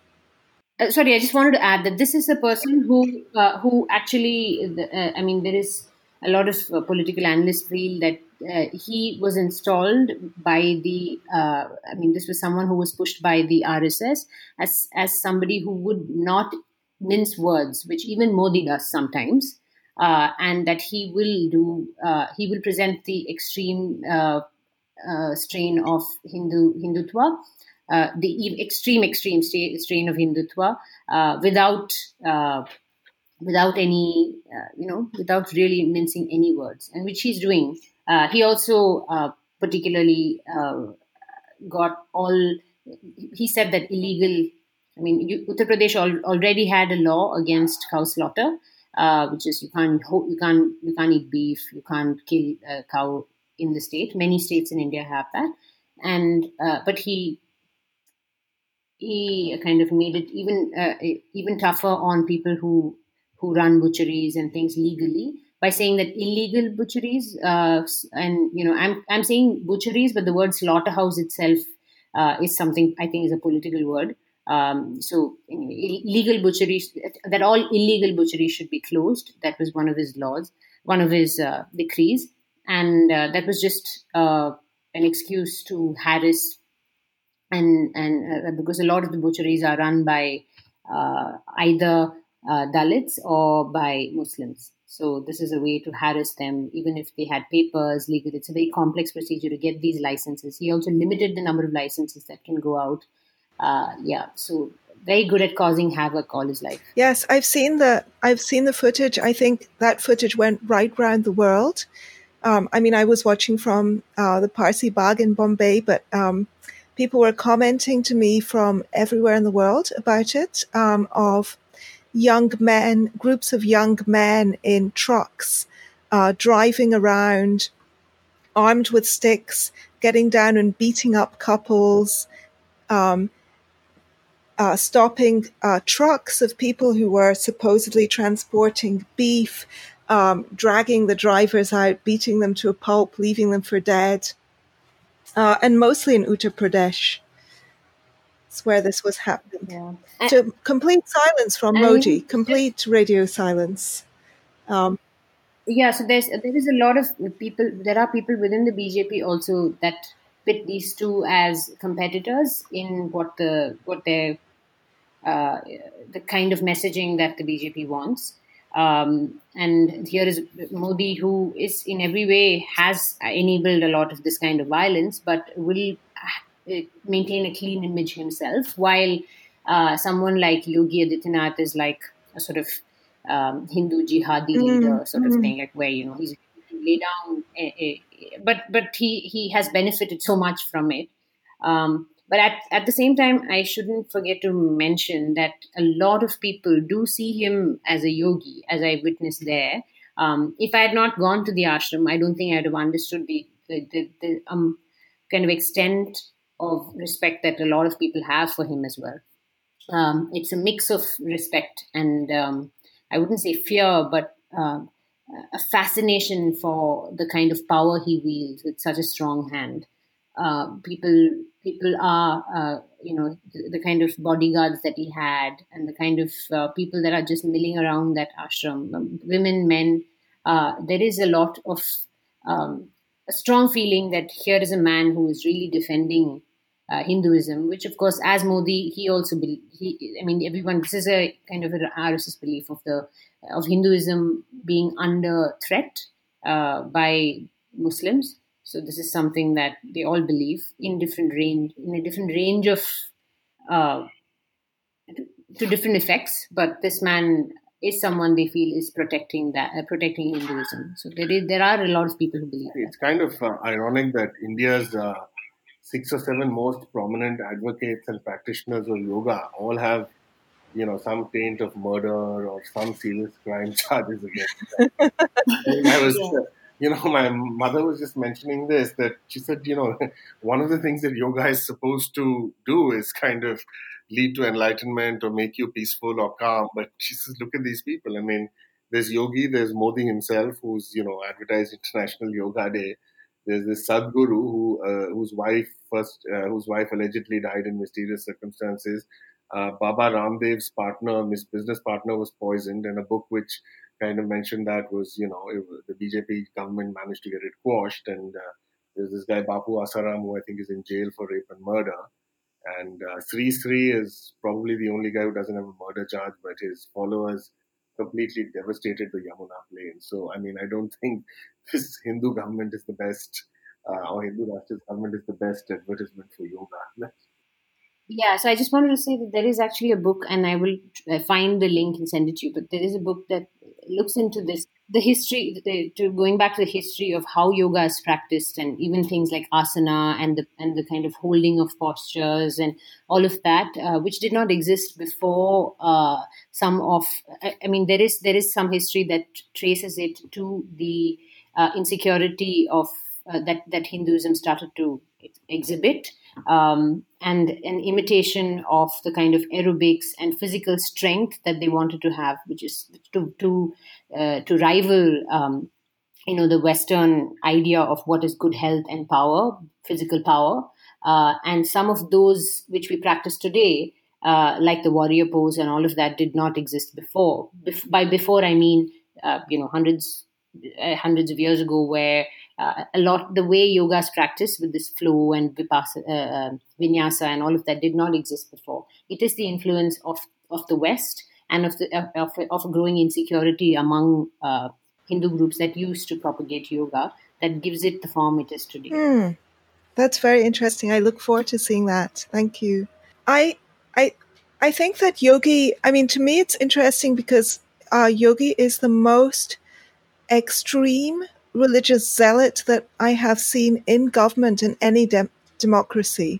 Uh, sorry, I just wanted to add that this is the person who uh, who actually. Uh, I mean, there is a lot of uh, political analysts feel that. Uh, he was installed by the, uh, I mean, this was someone who was pushed by the R S S as as somebody who would not mince words, which even Modi does sometimes, uh, and that he will do, uh, he will present the extreme uh, uh, strain of Hindu Hindutva, uh, the extreme, extreme st- strain of Hindutva uh, without, uh, without any, uh, you know, without really mincing any words, and which he's doing. Uh, he also uh, particularly uh, got all, he said that illegal, I mean, you, Uttar Pradesh al- already had a law against cow slaughter, uh, which is you can't, you can't, you can't eat beef, you can't kill a cow in the state. Many states in India have that. And, uh, but he, he kind of made it even, uh, even tougher on people who, who run butcheries and things legally. By saying that illegal butcheries, uh, and you know, I'm I'm saying butcheries, but the word slaughterhouse itself uh, is something I think is a political word. Um, so anyway, illegal butcheries, that all illegal butcheries should be closed. That was one of his laws, one of his uh, decrees, and uh, that was just uh, an excuse to harass, and and uh, because a lot of the butcheries are run by uh, either uh, Dalits or by Muslims. So this is a way to harass them, even if they had papers, legal. It's a very complex procedure to get these licenses. He also limited the number of licenses that can go out. Uh, yeah, so very good at causing havoc all his life. Yes, I've seen the I've seen the footage. I think that footage went right round the world. Um, I mean, I was watching from uh, the Parsi Bagh in Bombay, but um, people were commenting to me from everywhere in the world about it, um, of. young men, groups of young men in trucks, uh, driving around, armed with sticks, getting down and beating up couples, um, uh, stopping uh, trucks of people who were supposedly transporting beef, um, dragging the drivers out, beating them to a pulp, leaving them for dead, uh, and mostly in Uttar Pradesh. Where this was happening. Yeah. And, so complete silence from Modi, complete radio silence. Um, yeah, so there's, there is a lot of people, there are people within the B J P also that pit these two as competitors in what the what their, uh, the kind of messaging that the B J P wants. Um, and here is Modi, who is in every way has enabled a lot of this kind of violence, but will maintain a clean image himself, while uh, someone like Yogi Adityanath is like a sort of um, Hindu jihadi mm, leader sort mm. of thing, like where, you know, he's laid down, eh, eh, but but he, he has benefited so much from it. Um, but at, at the same time, I shouldn't forget to mention that a lot of people do see him as a yogi, as I witnessed there. Um, if I had not gone to the ashram, I don't think I would have understood the the, the, the um, kind of extent of respect that a lot of people have for him as well. Um, it's a mix of respect and um, I wouldn't say fear, but uh, a fascination for the kind of power he wields with such a strong hand. Uh, people, people are, uh, you know, the, the kind of bodyguards that he had and the kind of uh, people that are just milling around that ashram, um, women, men, uh, there is a lot of um, a strong feeling that here is a man who is really defending Uh, Hinduism, which of course, as Modi, he also, be, he, I mean, everyone, this is a kind of an R S S belief of the of Hinduism being under threat uh, by Muslims. So this is something that they all believe in different range, in a different range of, uh, to different effects. But this man is someone they feel is protecting that, uh, protecting Hinduism. So there is, there are a lot of people who believe that. It's kind of uh, ironic that India's Uh... six or seven most prominent advocates and practitioners of yoga all have, you know, some taint of murder or some serious crime charges against them. I was, yeah. You know, my mother was just mentioning this, that she said, you know, one of the things that yoga is supposed to do is kind of lead to enlightenment or make you peaceful or calm. But she says, look at these people. I mean, there's Yogi, there's Modi himself, who's, you know, advertised International Yoga Day. There's this Sadhguru who, uh, whose wife first, uh, whose wife allegedly died in mysterious circumstances. Uh, Baba Ramdev's partner, his business partner, was poisoned, and a book which kind of mentioned that was, you know, it, the B J P government managed to get it quashed. And uh, there's this guy Bapu Asaram, who I think is in jail for rape and murder. And uh, Sri Sri is probably the only guy who doesn't have a murder charge, but his followers completely devastated the Yamuna plain. So, I mean, I don't think this Hindu government is the best, uh, or Hindu Rashtra's government is the best advertisement for yoga. Yeah, so I just wanted to say that there is actually a book, and I will find the link and send it to you, but there is a book that looks into this, the history, the, to going back to the history of how yoga is practiced, and even things like asana and the and the kind of holding of postures and all of that, uh, which did not exist before. Uh, some of, I, I mean, there is there is some history that traces it to the uh, insecurity of uh, that that Hinduism started to exhibit, um, and an imitation of the kind of aerobics and physical strength that they wanted to have, which is to to uh, to rival, um, you know, the Western idea of what is good health and power, physical power, uh, and some of those which we practice today, uh, like the warrior pose and all of that, did not exist before. Bef- by before, I mean, uh, you know, hundreds. Uh, hundreds of years ago, where uh, a lot the way yoga is practiced with this flow and vipassana, uh, vinyasa and all of that did not exist before. It is the influence of, of the West and of the of, of growing insecurity among uh, Hindu groups that used to propagate yoga that gives it the form it is today. Mm, that's very interesting. I look forward to seeing that. Thank you. I I I think that yogi. I mean, to me, it's interesting because uh, yogi is the most extreme religious zealot that I have seen in government in any de- democracy.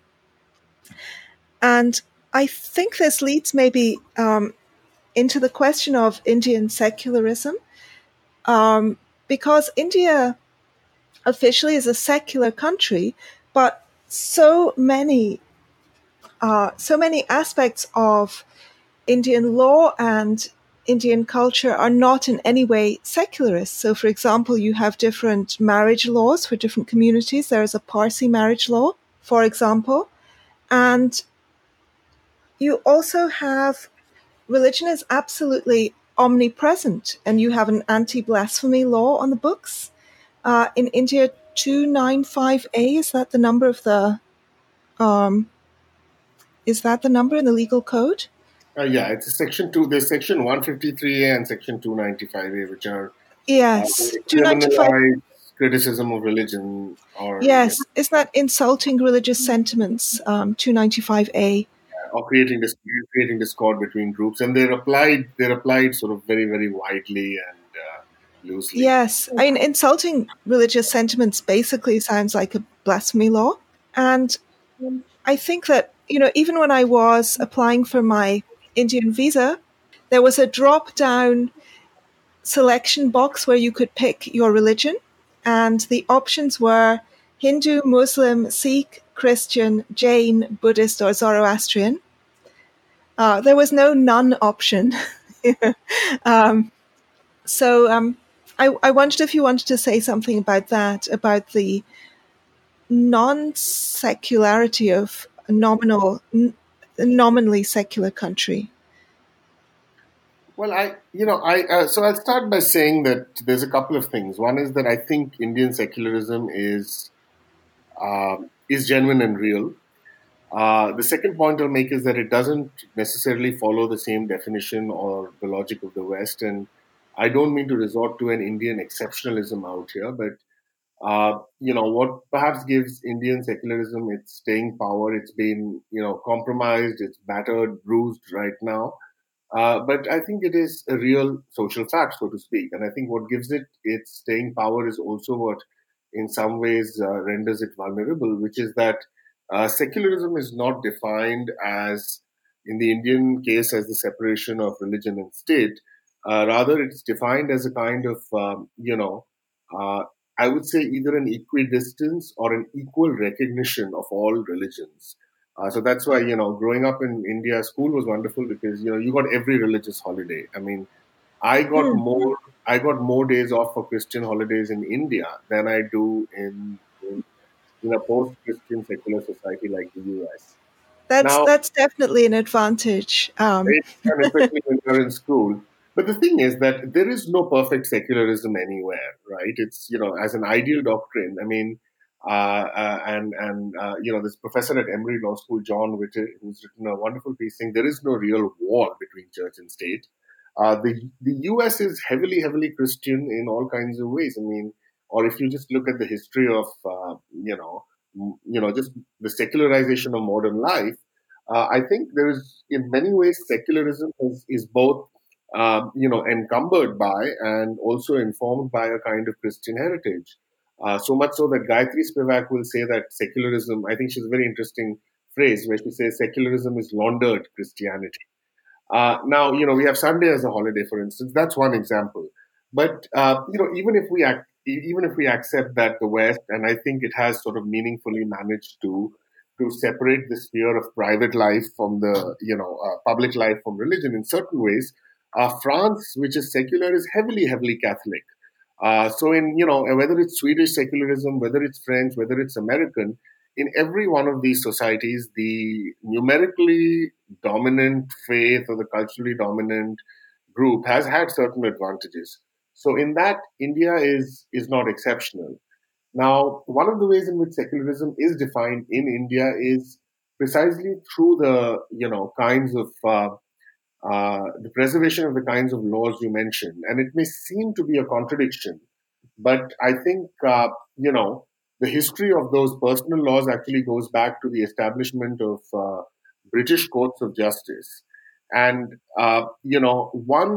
And I think this leads maybe um, into the question of Indian secularism, um, because India officially is a secular country, but so many, uh, so many aspects of Indian law and Indian culture are not in any way secularist. So, for example, you have different marriage laws for different communities. There is a Parsi marriage law, for example. And you also have religion is absolutely omnipresent. And you have an anti-blasphemy law on the books. Uh, in India, two ninety-five A, is that the number of the, um, is that the number in the legal code? Uh, yeah, it's a section two. There's section one fifty-three A and section two ninety-five A, which are yes, uh, two ninety-five criticism of religion. Or yes, you know, is that insulting religious sentiments? Um, two ninety-five A, yeah, or creating dis- creating discord between groups, and they're applied they're applied sort of very very widely and uh, loosely. Yes, I mean insulting religious sentiments basically sounds like a blasphemy law, and I think that you know even when I was applying for my Indian visa, there was a drop-down selection box where you could pick your religion, and the options were Hindu, Muslim, Sikh, Christian, Jain, Buddhist, or Zoroastrian. Uh, there was no none option. um, so um, I, I wondered if you wanted to say something about that, about the non-secularity of a nominal, n- nominally secular country. Well, I, you know, I uh, so I'll start by saying that there's a couple of things. One is that I think Indian secularism is uh, is genuine and real. Uh, the second point I'll make is that it doesn't necessarily follow the same definition or the logic of the West. And I don't mean to resort to an Indian exceptionalism out here, but uh, you know, what perhaps gives Indian secularism its staying power? It's been, you know, compromised, it's battered, bruised right now. Uh, but I think it is a real social fact, so to speak. And I think what gives it its staying power is also what, in some ways, uh, renders it vulnerable, which is that uh, secularism is not defined as, in the Indian case, as the separation of religion and state. Uh, rather, it's defined as a kind of, um, you know, uh, I would say either an equidistance or an equal recognition of all religions. Uh, so that's why, you know, growing up in India, school was wonderful because, you know, you got every religious holiday. I mean, I got mm. more I got more days off for Christian holidays in India than I do in in, in a post-Christian secular society like the U S. That's now, that's definitely an advantage. Um. And especially when you're in school. But the thing is that there is no perfect secularism anywhere, right? It's, you know, as an ideal doctrine, I mean, Uh, uh, and, and uh, you know, this professor at Emory Law School, John Witter, who's written a wonderful piece saying there is no real wall between church and state. Uh, the the U S is heavily, heavily Christian in all kinds of ways. I mean, or if you just look at the history of, uh, you know, you know, just the secularization of modern life, uh, I think there is, in many ways, secularism is, is both, uh, you know, encumbered by and also informed by a kind of Christian heritage. Uh, so much so that Gayatri Spivak will say that secularism, I think she's a very interesting phrase where she says secularism is laundered Christianity. Uh, now, you know, we have Sunday as a holiday, for instance. That's one example. But, uh, you know, even if we act, even if we accept that the West, and I think it has sort of meaningfully managed to, to separate the sphere of private life from the, you know, uh, public life from religion in certain ways, uh, France, which is secular, is heavily, heavily Catholic. Uh, so in, you know, whether it's Swedish secularism, whether it's French, whether it's American, in every one of these societies, the numerically dominant faith or the culturally dominant group has had certain advantages. So in that, India is, is not exceptional. Now, one of the ways in which secularism is defined in India is precisely through the, you know, kinds of, uh, Uh, the preservation of the kinds of laws you mentioned. And it may seem to be a contradiction, but I think, uh, you know, the history of those personal laws actually goes back to the establishment of uh, British courts of justice. And, uh, you know, one,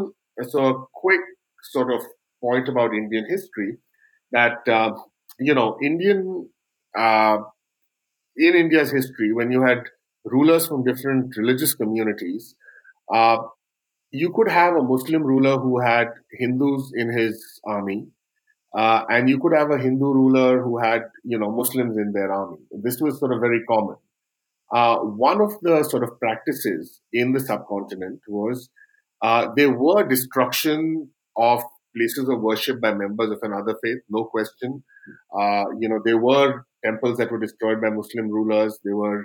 so a quick sort of point about Indian history that, uh, you know, Indian, uh, in India's history, when you had rulers from different religious communities, Uh, you could have a Muslim ruler who had Hindus in his army, uh, and you could have a Hindu ruler who had, you know, Muslims in their army. This was sort of very common. Uh, one of the sort of practices in the subcontinent was uh, there were destruction of places of worship by members of another faith, no question. Uh, you know, there were temples that were destroyed by Muslim rulers. There were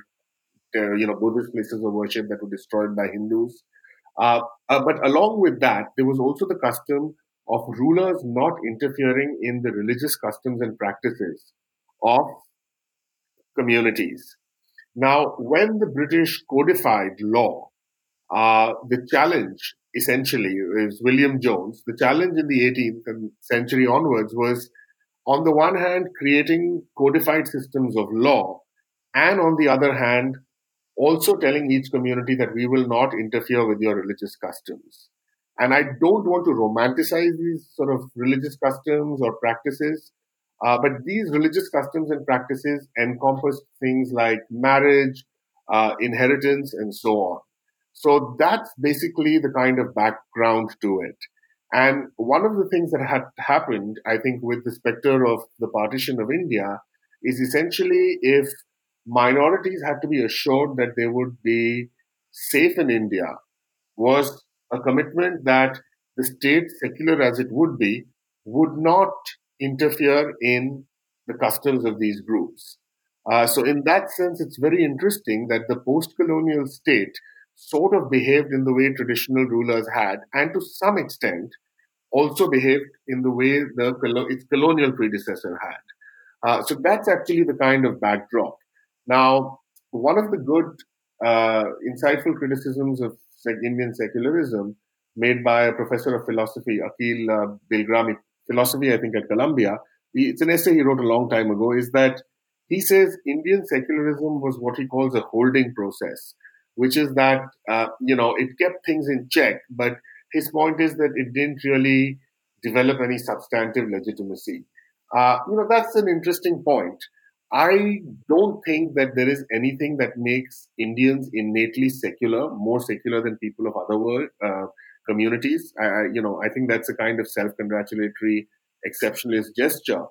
you know, Buddhist places of worship that were destroyed by Hindus. Uh, uh, but along with that, there was also the custom of rulers not interfering in the religious customs and practices of communities. Now, when the British codified law, uh, the challenge essentially is William Jones. The challenge in the eighteenth century onwards was, on the one hand, creating codified systems of law, and on the other hand, also telling each community that we will not interfere with your religious customs. And I don't want to romanticize these sort of religious customs or practices, uh, but these religious customs and practices encompass things like marriage, uh, inheritance, and so on. So that's basically the kind of background to it. And one of the things that had happened, I think, with the specter of the partition of India is essentially if minorities had to be assured that they would be safe in India was a commitment that the state, secular as it would be, would not interfere in the customs of these groups. Uh, so in that sense, it's very interesting that the post-colonial state sort of behaved in the way traditional rulers had, and to some extent also behaved in the way the its colonial predecessor had. Uh, so that's actually the kind of backdrop. Now, one of the good, uh, insightful criticisms of Indian secularism made by a professor of philosophy, Akhil uh, Bilgrami, philosophy, I think, at Columbia, it's an essay he wrote a long time ago, is that he says Indian secularism was what he calls a holding process, which is that, uh, you know, it kept things in check, but his point is that it didn't really develop any substantive legitimacy. Uh, you know, that's an interesting point. I don't think that there is anything that makes Indians innately secular, more secular than people of other world uh, communities. I, you know, I think that's a kind of self-congratulatory, exceptionalist gesture.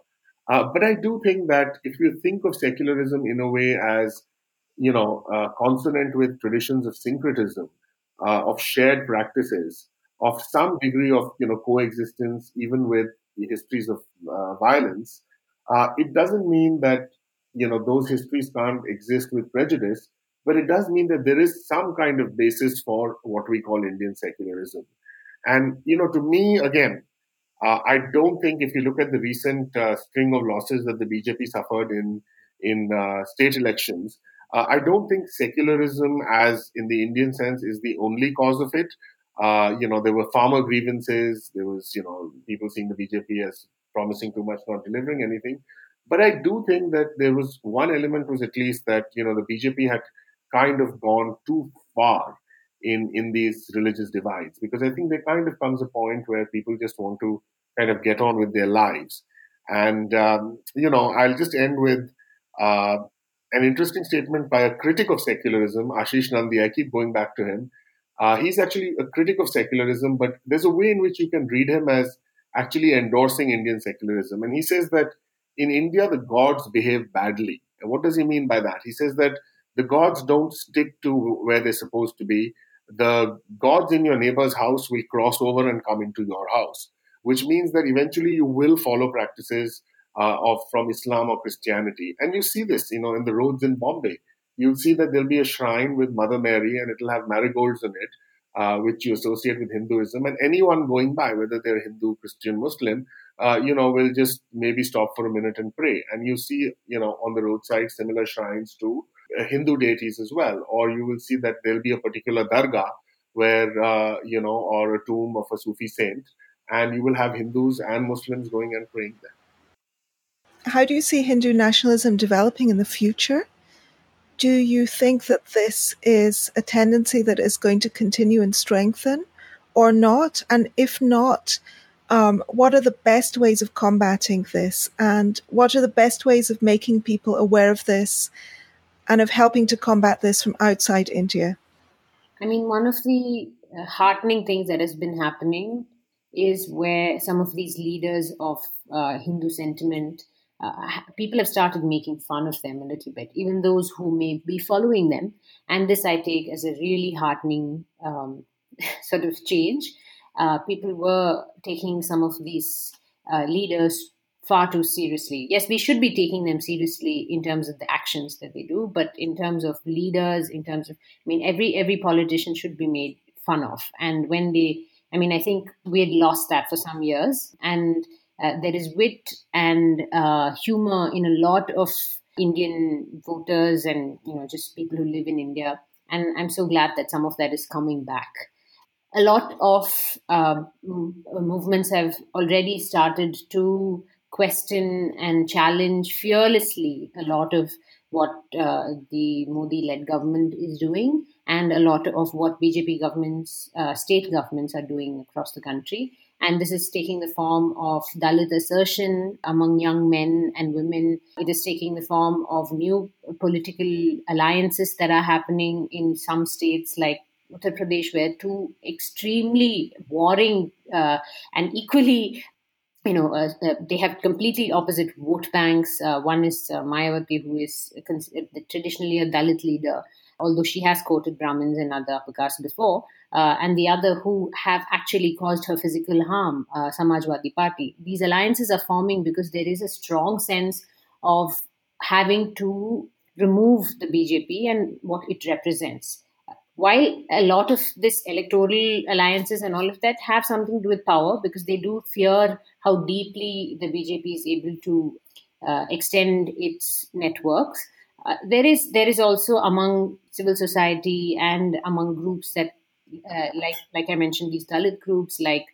Uh, but I do think that if you think of secularism in a way as, you know, uh, consonant with traditions of syncretism, uh, of shared practices, of some degree of, you know, coexistence, even with the histories of uh, violence, uh, it doesn't mean that, you know, those histories can't exist with prejudice, but it does mean that there is some kind of basis for what we call Indian secularism. And, you know, to me, again, uh, I don't think if you look at the recent uh, string of losses that the B J P suffered in in uh, state elections, uh, I don't think secularism, as in the Indian sense, is the only cause of it. Uh, you know, there were farmer grievances. There was, you know, people seeing the B J P as promising too much, not delivering anything. But I do think that there was one element was at least that, you know, the B J P had kind of gone too far in, in these religious divides, because I think there kind of comes a point where people just want to kind of get on with their lives. And, um, you know, I'll just end with uh, an interesting statement by a critic of secularism, Ashis Nandy. I keep going back to him. Uh, he's actually a critic of secularism, but there's a way in which you can read him as actually endorsing Indian secularism. And he says that in India, the gods behave badly. And what does he mean by that? He says that the gods don't stick to where they're supposed to be. The gods in your neighbor's house will cross over and come into your house, which means that eventually you will follow practices uh, of from Islam or Christianity. And you see this, you know, in the roads in Bombay. You'll see that there'll be a shrine with Mother Mary and it'll have marigolds in it, uh, which you associate with Hinduism. And anyone going by, whether they're Hindu, Christian, Muslim, uh, you know, will just maybe stop for a minute and pray. And you see, you know, on the roadside, similar shrines to uh, Hindu deities as well. Or you will see that there'll be a particular dargah where, uh, you know, or a tomb of a Sufi saint, and you will have Hindus and Muslims going and praying there. How do you see Hindu nationalism developing in the future? Do you think that this is a tendency that is going to continue and strengthen or not? And if not, um, what are the best ways of combating this? And what are the best ways of making people aware of this and of helping to combat this from outside India? I mean, one of the heartening things that has been happening is where some of these leaders of uh, Hindu sentiment, Uh, people have started making fun of them a little bit, even those who may be following them. And this I take as a really heartening um, sort of change. Uh, people were taking some of these uh, leaders far too seriously. Yes, we should be taking them seriously in terms of the actions that they do, but in terms of leaders, in terms of, I mean, every every politician should be made fun of. And when they, I mean, I think we had lost that for some years. And Uh, there is wit and uh, humor in a lot of Indian voters and, you know, just people who live in India. And I'm so glad that some of that is coming back. A lot of uh, m- movements have already started to question and challenge fearlessly a lot of what uh, the Modi-led government is doing and a lot of what B J P governments, uh, state governments are doing across the country. And this is taking the form of Dalit assertion among young men and women. It is taking the form of new political alliances that are happening in some states like Uttar Pradesh, where two extremely warring uh, and equally you know, uh, they have completely opposite vote banks. Uh, one is uh, Mayawati, who is cons- traditionally a Dalit leader, although she has quoted Brahmins and other upper castes before, uh, and the other who have actually caused her physical harm, uh, Samajwadi Party. These alliances are forming because there is a strong sense of having to remove the B J P and what it represents. While a lot of this electoral alliances and all of that have something to do with power, because they do fear how deeply the B J P is able to uh, extend its networks, uh, there is there is also among civil society and among groups that, uh, like like I mentioned, these Dalit groups, like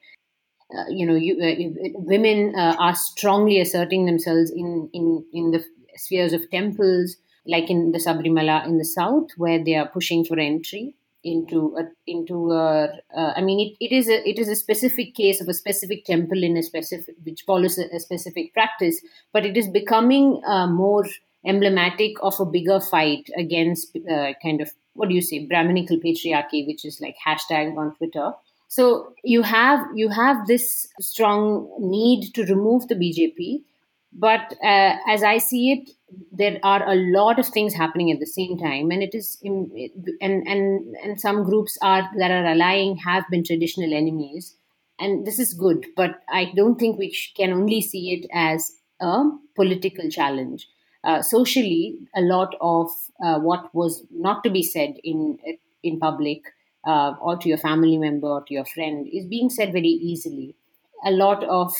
uh, you know, you, uh, women uh, are strongly asserting themselves in in in the spheres of temples, like in the Sabrimala in the south, where they are pushing for entry into a, into a, uh, I mean, it, it is a, it is a specific case of a specific temple in a specific, which follows a, a specific practice, but it is becoming uh, more emblematic of a bigger fight against uh, kind of, what do you say, Brahminical patriarchy, which is like hashtag on Twitter. So you have, you have this strong need to remove the B J P, but uh, as I see it, there are a lot of things happening at the same time, and it is and and and some groups are that are allying have been traditional enemies, and this is good. But I don't think we can only see it as a political challenge. Uh, socially, a lot of uh, what was not to be said in in public uh, or to your family member or to your friend is being said very easily. A lot of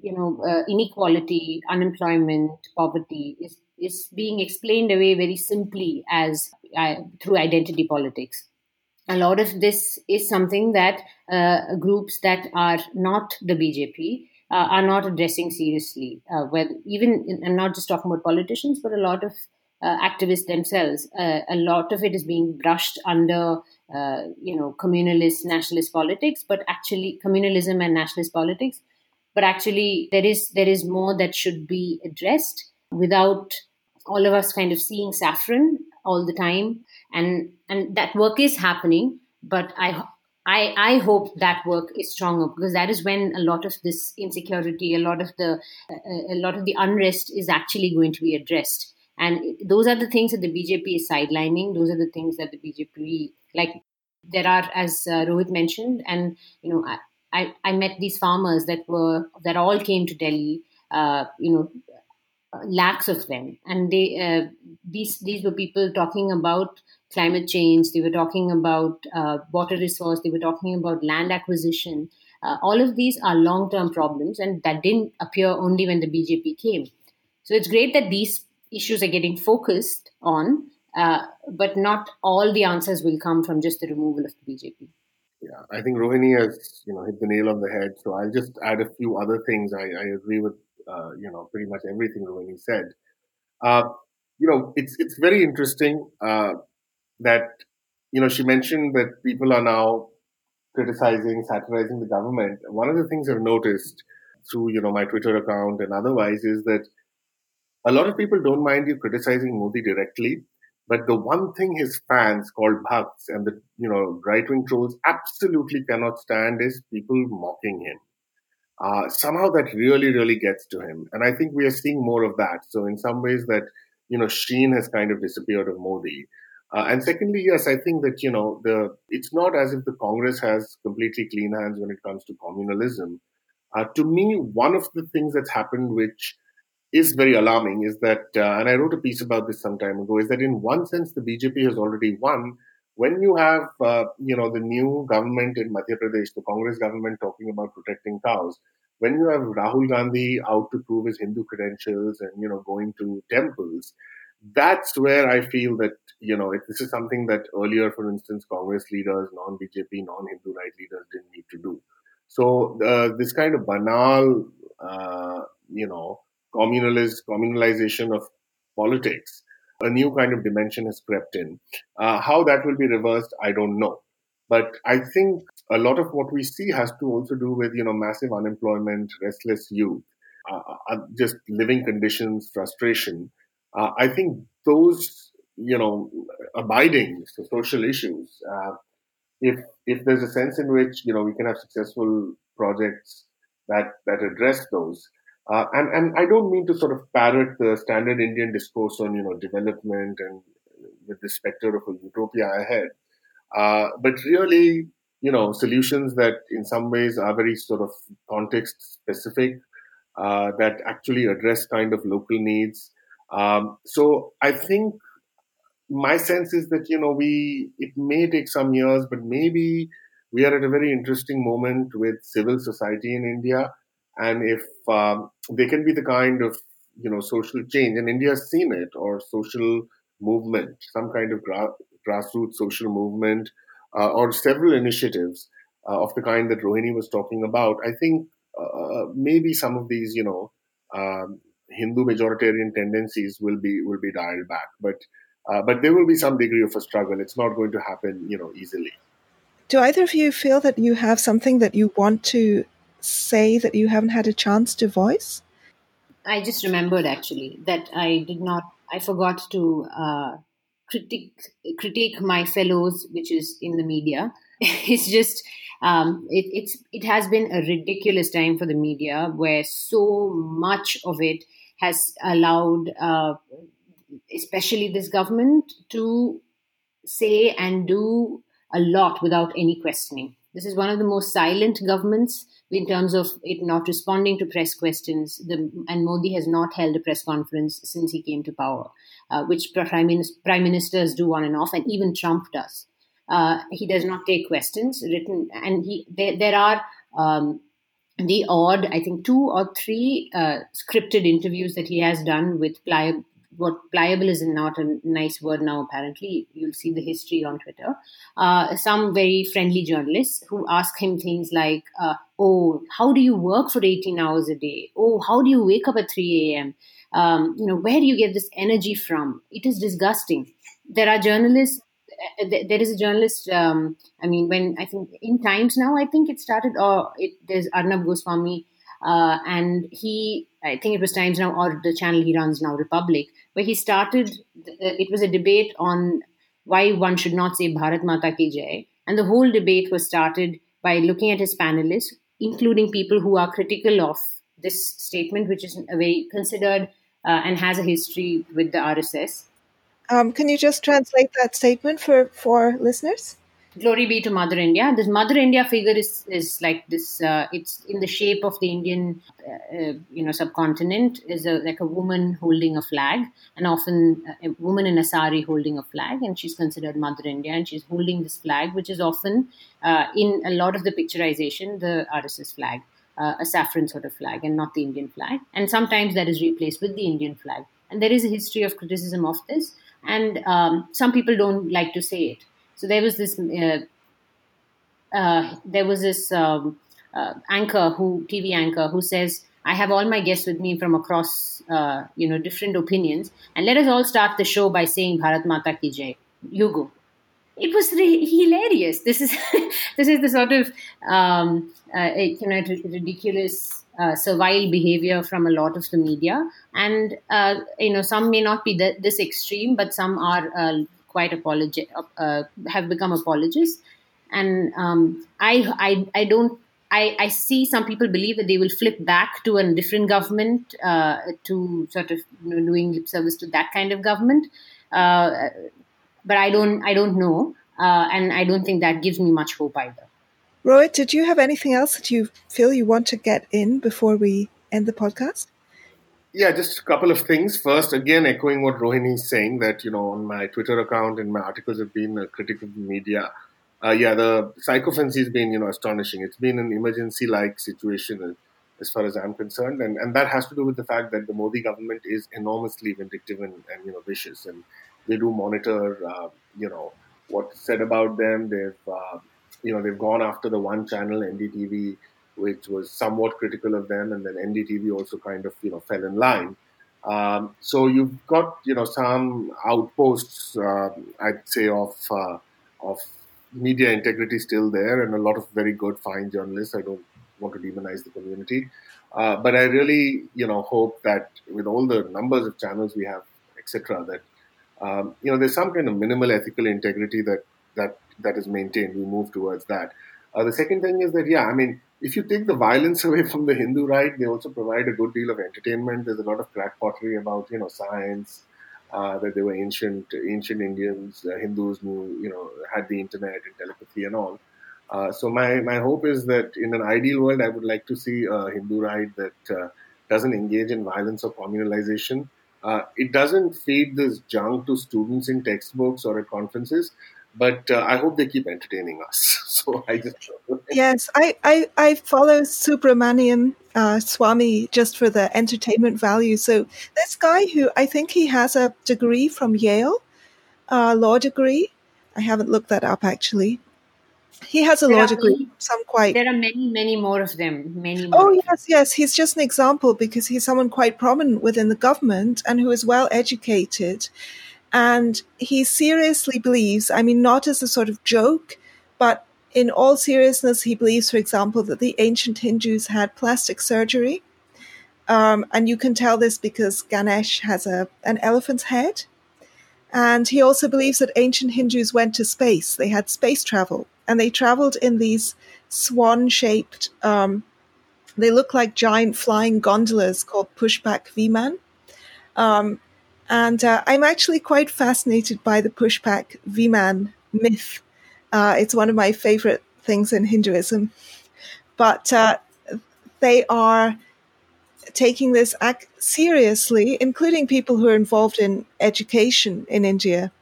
you know, uh, inequality, unemployment, poverty is, is being explained away very simply as uh, through identity politics. A lot of this is something that uh, groups that are not the B J P uh, are not addressing seriously. Uh, where even in, I'm not just talking about politicians, but a lot of uh, activists themselves. Uh, a lot of it is being brushed under uh, you know communalist, nationalist politics, but actually communalism and nationalist politics. But actually, there is there is more that should be addressed without all of us kind of seeing saffron all the time. And and that work is happening, but I I I hope that work is stronger, because that is when a lot of this insecurity, a lot of the a lot of the unrest is actually going to be addressed. And those are the things that the B J P is sidelining. Those are the things that the B J P, like there are, as uh, Rohit mentioned, and you know. I, I, I met these farmers that were that all came to Delhi, uh, you know, lakhs of them, and they uh, these these were people talking about climate change. They were talking about uh, water resource. They were talking about land acquisition. Uh, all of these are long-term problems, and that didn't appear only when the B J P came. So it's great that these issues are getting focused on, uh, but not all the answers will come from just the removal of the B J P. Yeah, I think Rohini has, you know, hit the nail on the head. So I'll just add a few other things. I, I agree with, uh, you know, pretty much everything Rohini said. Uh, you know, it's it's very interesting uh, that, you know, she mentioned that people are now criticizing, satirizing the government. One of the things I've noticed through, you know, my Twitter account and otherwise is that a lot of people don't mind you criticizing Modi directly. But the one thing his fans called Bhakts and the you know right-wing trolls absolutely cannot stand is people mocking him. Uh, somehow that really, really gets to him. And I think we are seeing more of that. So in some ways that, you know, Sheen has kind of disappeared of Modi. Uh, and secondly, yes, I think that, you know, the it's not as if the Congress has completely clean hands when it comes to communalism. Uh, to me, one of the things that's happened which is very alarming is that, uh, and I wrote a piece about this some time ago, is that in one sense, the B J P has already won. When you have, uh, you know, the new government in Madhya Pradesh, the Congress government talking about protecting cows, when you have Rahul Gandhi out to prove his Hindu credentials and, you know, going to temples, that's where I feel that, you know, if this is something that earlier, for instance, Congress leaders, non-B J P, non-Hindu right leaders didn't need to do. So uh, this kind of banal, uh, you know, communalist communalization of politics, a new kind of dimension has crept in. Uh, how that will be reversed, I don't know. But I think a lot of what we see has to also do with, you know, massive unemployment, restless youth, uh, uh, just living conditions, frustration. Uh, I think those, you know, abiding so social issues, uh, if if there's a sense in which, you know, we can have successful projects that that address those. Uh, and, and I don't mean to sort of parrot the standard Indian discourse on, you know, development and with the specter of a utopia ahead. Uh, but really, you know, solutions that in some ways are very sort of context specific, uh, that actually address kind of local needs. Um, so I think my sense is that, you know, we, it may take some years, but maybe we are at a very interesting moment with civil society in India. And if um, they can be the kind of, you know, social change, and India has seen it, or social movement, some kind of gra- grassroots social movement, uh, or several initiatives uh, of the kind that Rohini was talking about, I think uh, maybe some of these, you know, um, Hindu majoritarian tendencies will be will be dialed back. But uh, but there will be some degree of a struggle. It's not going to happen, you know, easily. Do either of you feel that you have something that you want to say that you haven't had a chance to voice? I just remembered actually that I did not, I forgot to uh, critique critique my fellows, which is in the media. It's just, um, it, it's it has been a ridiculous time for the media where so much of it has allowed, uh, especially this government, to say and do a lot without any questioning. This is one of the most silent governments in terms of it not responding to press questions. The, and Modi has not held a press conference since he came to power, uh, which prime, prime ministers do on and off, and even Trump does. Uh, he does not take questions written. And he there, there are um, the odd, I think, two or three uh, scripted interviews that he has done with pliable. What pliable is not a nice word now, apparently. You'll see the history on Twitter. Uh, some very friendly journalists who ask him things like, uh, oh, how do you work for eighteen hours a day? Oh, how do you wake up at three a.m.? Um, you know, where do you get this energy from? It is disgusting. There are journalists, uh, th- there is a journalist, um, I mean, when I think in Times now, I think it started, or oh, there's Arnab Goswami, Uh, and he, I think it was Times Now, or the channel he runs now, Republic, where he started, it was a debate on why one should not say Bharat Mata Ki Jai. And the whole debate was started by looking at his panelists, including people who are critical of this statement, which is a very considered uh, and has a history with the R S S. Um, can you just translate that statement for, for listeners? Glory be to Mother India. This Mother India figure is, is like this, uh, it's in the shape of the Indian, uh, you know, subcontinent, is a, like a woman holding a flag, and often a woman in a sari holding a flag, and she's considered Mother India, and she's holding this flag, which is often uh, in a lot of the picturization, the R S S flag, uh, a saffron sort of flag, and not the Indian flag. And sometimes that is replaced with the Indian flag. And there is a history of criticism of this, and um, some people don't like to say it. So there was this, uh, uh, there was this um, uh, anchor who, T V anchor, who says, "I have all my guests with me from across, uh, you know, different opinions, and let us all start the show by saying Bharat Mata Ki Jai." You go. It was re- hilarious. This is this is the sort of um, uh, you know ridiculous, uh, servile behavior from a lot of the media, and uh, you know some may not be th- this extreme, but some are. Uh, quite apologi- uh, have become apologists. And um, I, I, I don't, I, I see some people believe that they will flip back to a different government, uh, to sort of you know, doing lip service to that kind of government. Uh, but I don't, I don't know. Uh, and I don't think that gives me much hope either. Rohit, did you have anything else that you feel you want to get in before we end the podcast? Yeah, just a couple of things. First, again, echoing what Rohini is saying, that, you know, on my Twitter account and my articles have been a critic of the media. Uh, yeah, the psychophancy has been, you know, astonishing. It's been an emergency-like situation as far as I'm concerned. And, and that has to do with the fact that the Modi government is enormously vindictive and, and you know, vicious. And they do monitor, uh, you know, what's said about them. They've, uh, you know, they've gone after the one channel, N D T V, which was somewhat critical of them, and then N D T V also kind of, you know, fell in line. Um, so you've got, you know, some outposts, uh, I'd say, of uh, of media integrity still there, and a lot of very good, fine journalists. I don't want to demonize the community. Uh, but I really, you know, hope that with all the numbers of channels we have, et cetera, that, um, you know, there's some kind of minimal ethical integrity that, that, that is maintained. We move towards that. Uh, the second thing is that, yeah, I mean, if you take the violence away from the Hindu right, they also provide a good deal of entertainment. There's a lot of crackpottery about, you know, science, uh, that they were ancient ancient Indians, uh, Hindus who, you know, had the internet and telepathy and all. Uh, so my, my hope is that in an ideal world, I would like to see a Hindu right that uh, doesn't engage in violence or communalization. Uh, it doesn't feed this junk to students in textbooks or at conferences, but uh, I hope they keep entertaining us. So I just yes, I, I, I follow Subramanian uh, Swami just for the entertainment value. So this guy who, I think he has a degree from Yale, uh, law degree. I haven't looked that up actually. He has a there law degree. Many, some quite. There are many, many more of them. Many. More oh yes, yes. He's just an example because he's someone quite prominent within the government and who is well educated, and he seriously believes. I mean, not as a sort of joke, but in all seriousness, he believes, for example, that the ancient Hindus had plastic surgery, um, and you can tell this because Ganesh has a an elephant's head, and he also believes that ancient Hindus went to space. They had space travel. And they traveled in these swan-shaped, um, they look like giant flying gondolas called Pushpak Viman. Um, and uh, I'm actually quite fascinated by the Pushpak Viman myth. Uh, it's one of my favorite things in Hinduism. But uh, they are taking this act seriously, including people who are involved in education in India,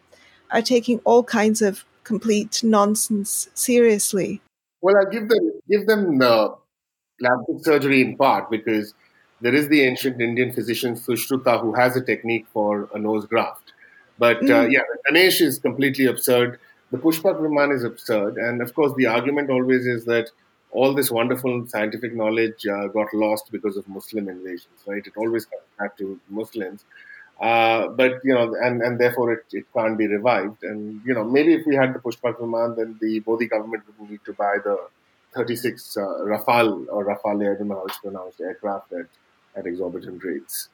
are taking all kinds of complete nonsense seriously. Well, I give them give them the plastic surgery in part because there is the ancient Indian physician Sushruta who has a technique for a nose graft. But mm. uh, yeah, Ganesh is completely absurd. The Pushpak Viman is absurd, and of course, the argument always is that all this wonderful scientific knowledge uh, got lost because of Muslim invasions. Right? It always comes back to Muslims. Uh, but, you know, and, and therefore it, it can't be revived. And, you know, maybe if we had the Pushpak Viman, then the Modi government would need to buy the thirty-six uh, Rafale or Rafale, I don't know how it's pronounced, aircraft at, at exorbitant rates.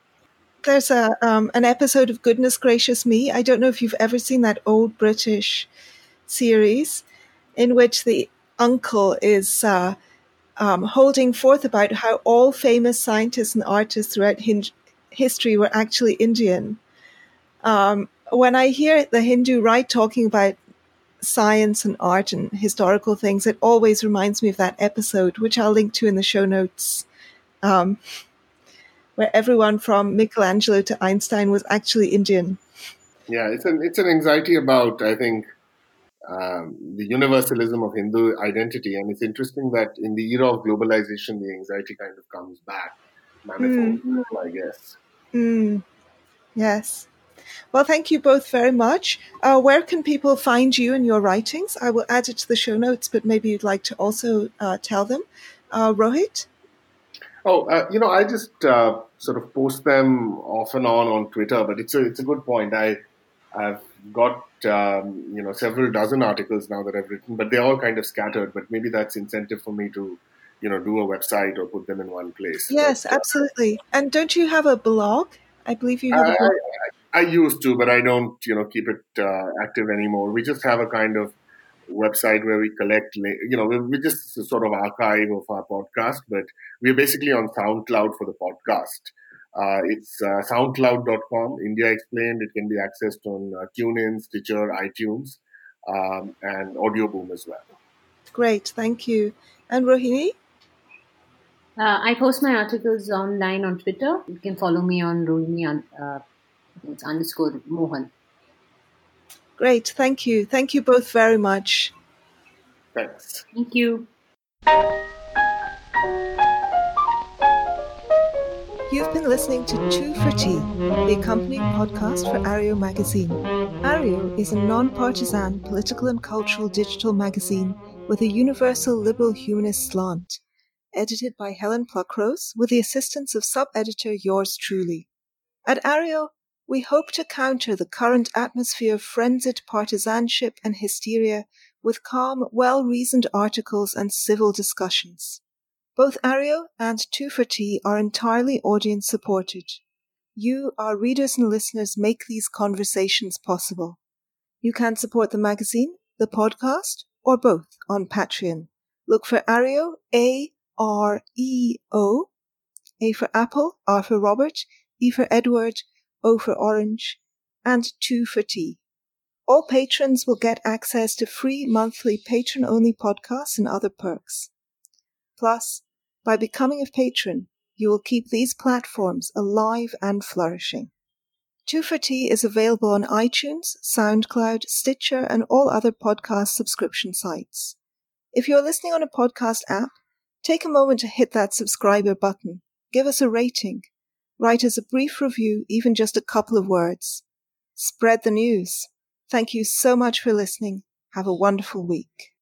There's a um, an episode of Goodness Gracious Me. I don't know if you've ever seen that old British series in which the uncle is uh, um, holding forth about how all famous scientists and artists throughout Hindu history were actually Indian. Um, when I hear the Hindu right talking about science and art and historical things, it always reminds me of that episode, which I'll link to in the show notes, um, where everyone from Michelangelo to Einstein was actually Indian. Yeah, it's an, it's an anxiety about, I think, um, the universalism of Hindu identity. And it's interesting that in the era of globalization, the anxiety kind of comes back. Manifold, mm. I guess. Mm. Yes. Well, thank you both very much. Uh, where can people find you and your writings? I will add it to the show notes, but maybe you'd like to also uh, tell them. Uh, Rohit? Oh, uh, you know, I just uh, sort of post them off and on on Twitter, but it's a, it's a good point. I, I've got, um, you know, several dozen articles now that I've written, but they're all kind of scattered, but maybe that's incentive for me to you know, do a website or put them in one place. Yes, but, uh, absolutely. And don't you have a blog? I believe you have I, a blog. I, I used to, but I don't, you know, keep it uh, active anymore. We just have a kind of website where we collect, you know, we just sort of archive of our podcast, but we're basically on SoundCloud for the podcast. Uh, it's uh, soundcloud dot com, India Explained. It can be accessed on uh, TuneIn, Stitcher, iTunes, um, and Audio Boom as well. Great, thank you. And Rohini? Uh, I post my articles online on Twitter. You can follow me on Rohini uh, it's underscore Mohan. Great. Thank you. Thank you both very much. Thanks. Thank you. You've been listening to Two for Tea, the accompanying podcast for Areo Magazine. Areo is a non-partisan political and cultural digital magazine with a universal liberal humanist slant. Edited by Helen Pluckrose, with the assistance of sub-editor yours truly. At Areo, we hope to counter the current atmosphere of frenzied partisanship and hysteria with calm, well-reasoned articles and civil discussions. Both Areo and Two for Tea are entirely audience-supported. You, our readers and listeners, make these conversations possible. You can support the magazine, the podcast, or both on Patreon. Look for Areo, A R E O, A for apple, R for Robert, E for Edward, O for orange, and two for tea. All patrons will get access to free monthly patron-only podcasts and other perks. Plus, by becoming a patron, you will keep these platforms alive and flourishing. Two for Tea is available on iTunes, SoundCloud, Stitcher, and all other podcast subscription sites. If you're listening on a podcast app, take a moment to hit that subscriber button, give us a rating, write us a brief review, even just a couple of words. Spread the news. Thank you so much for listening. Have a wonderful week.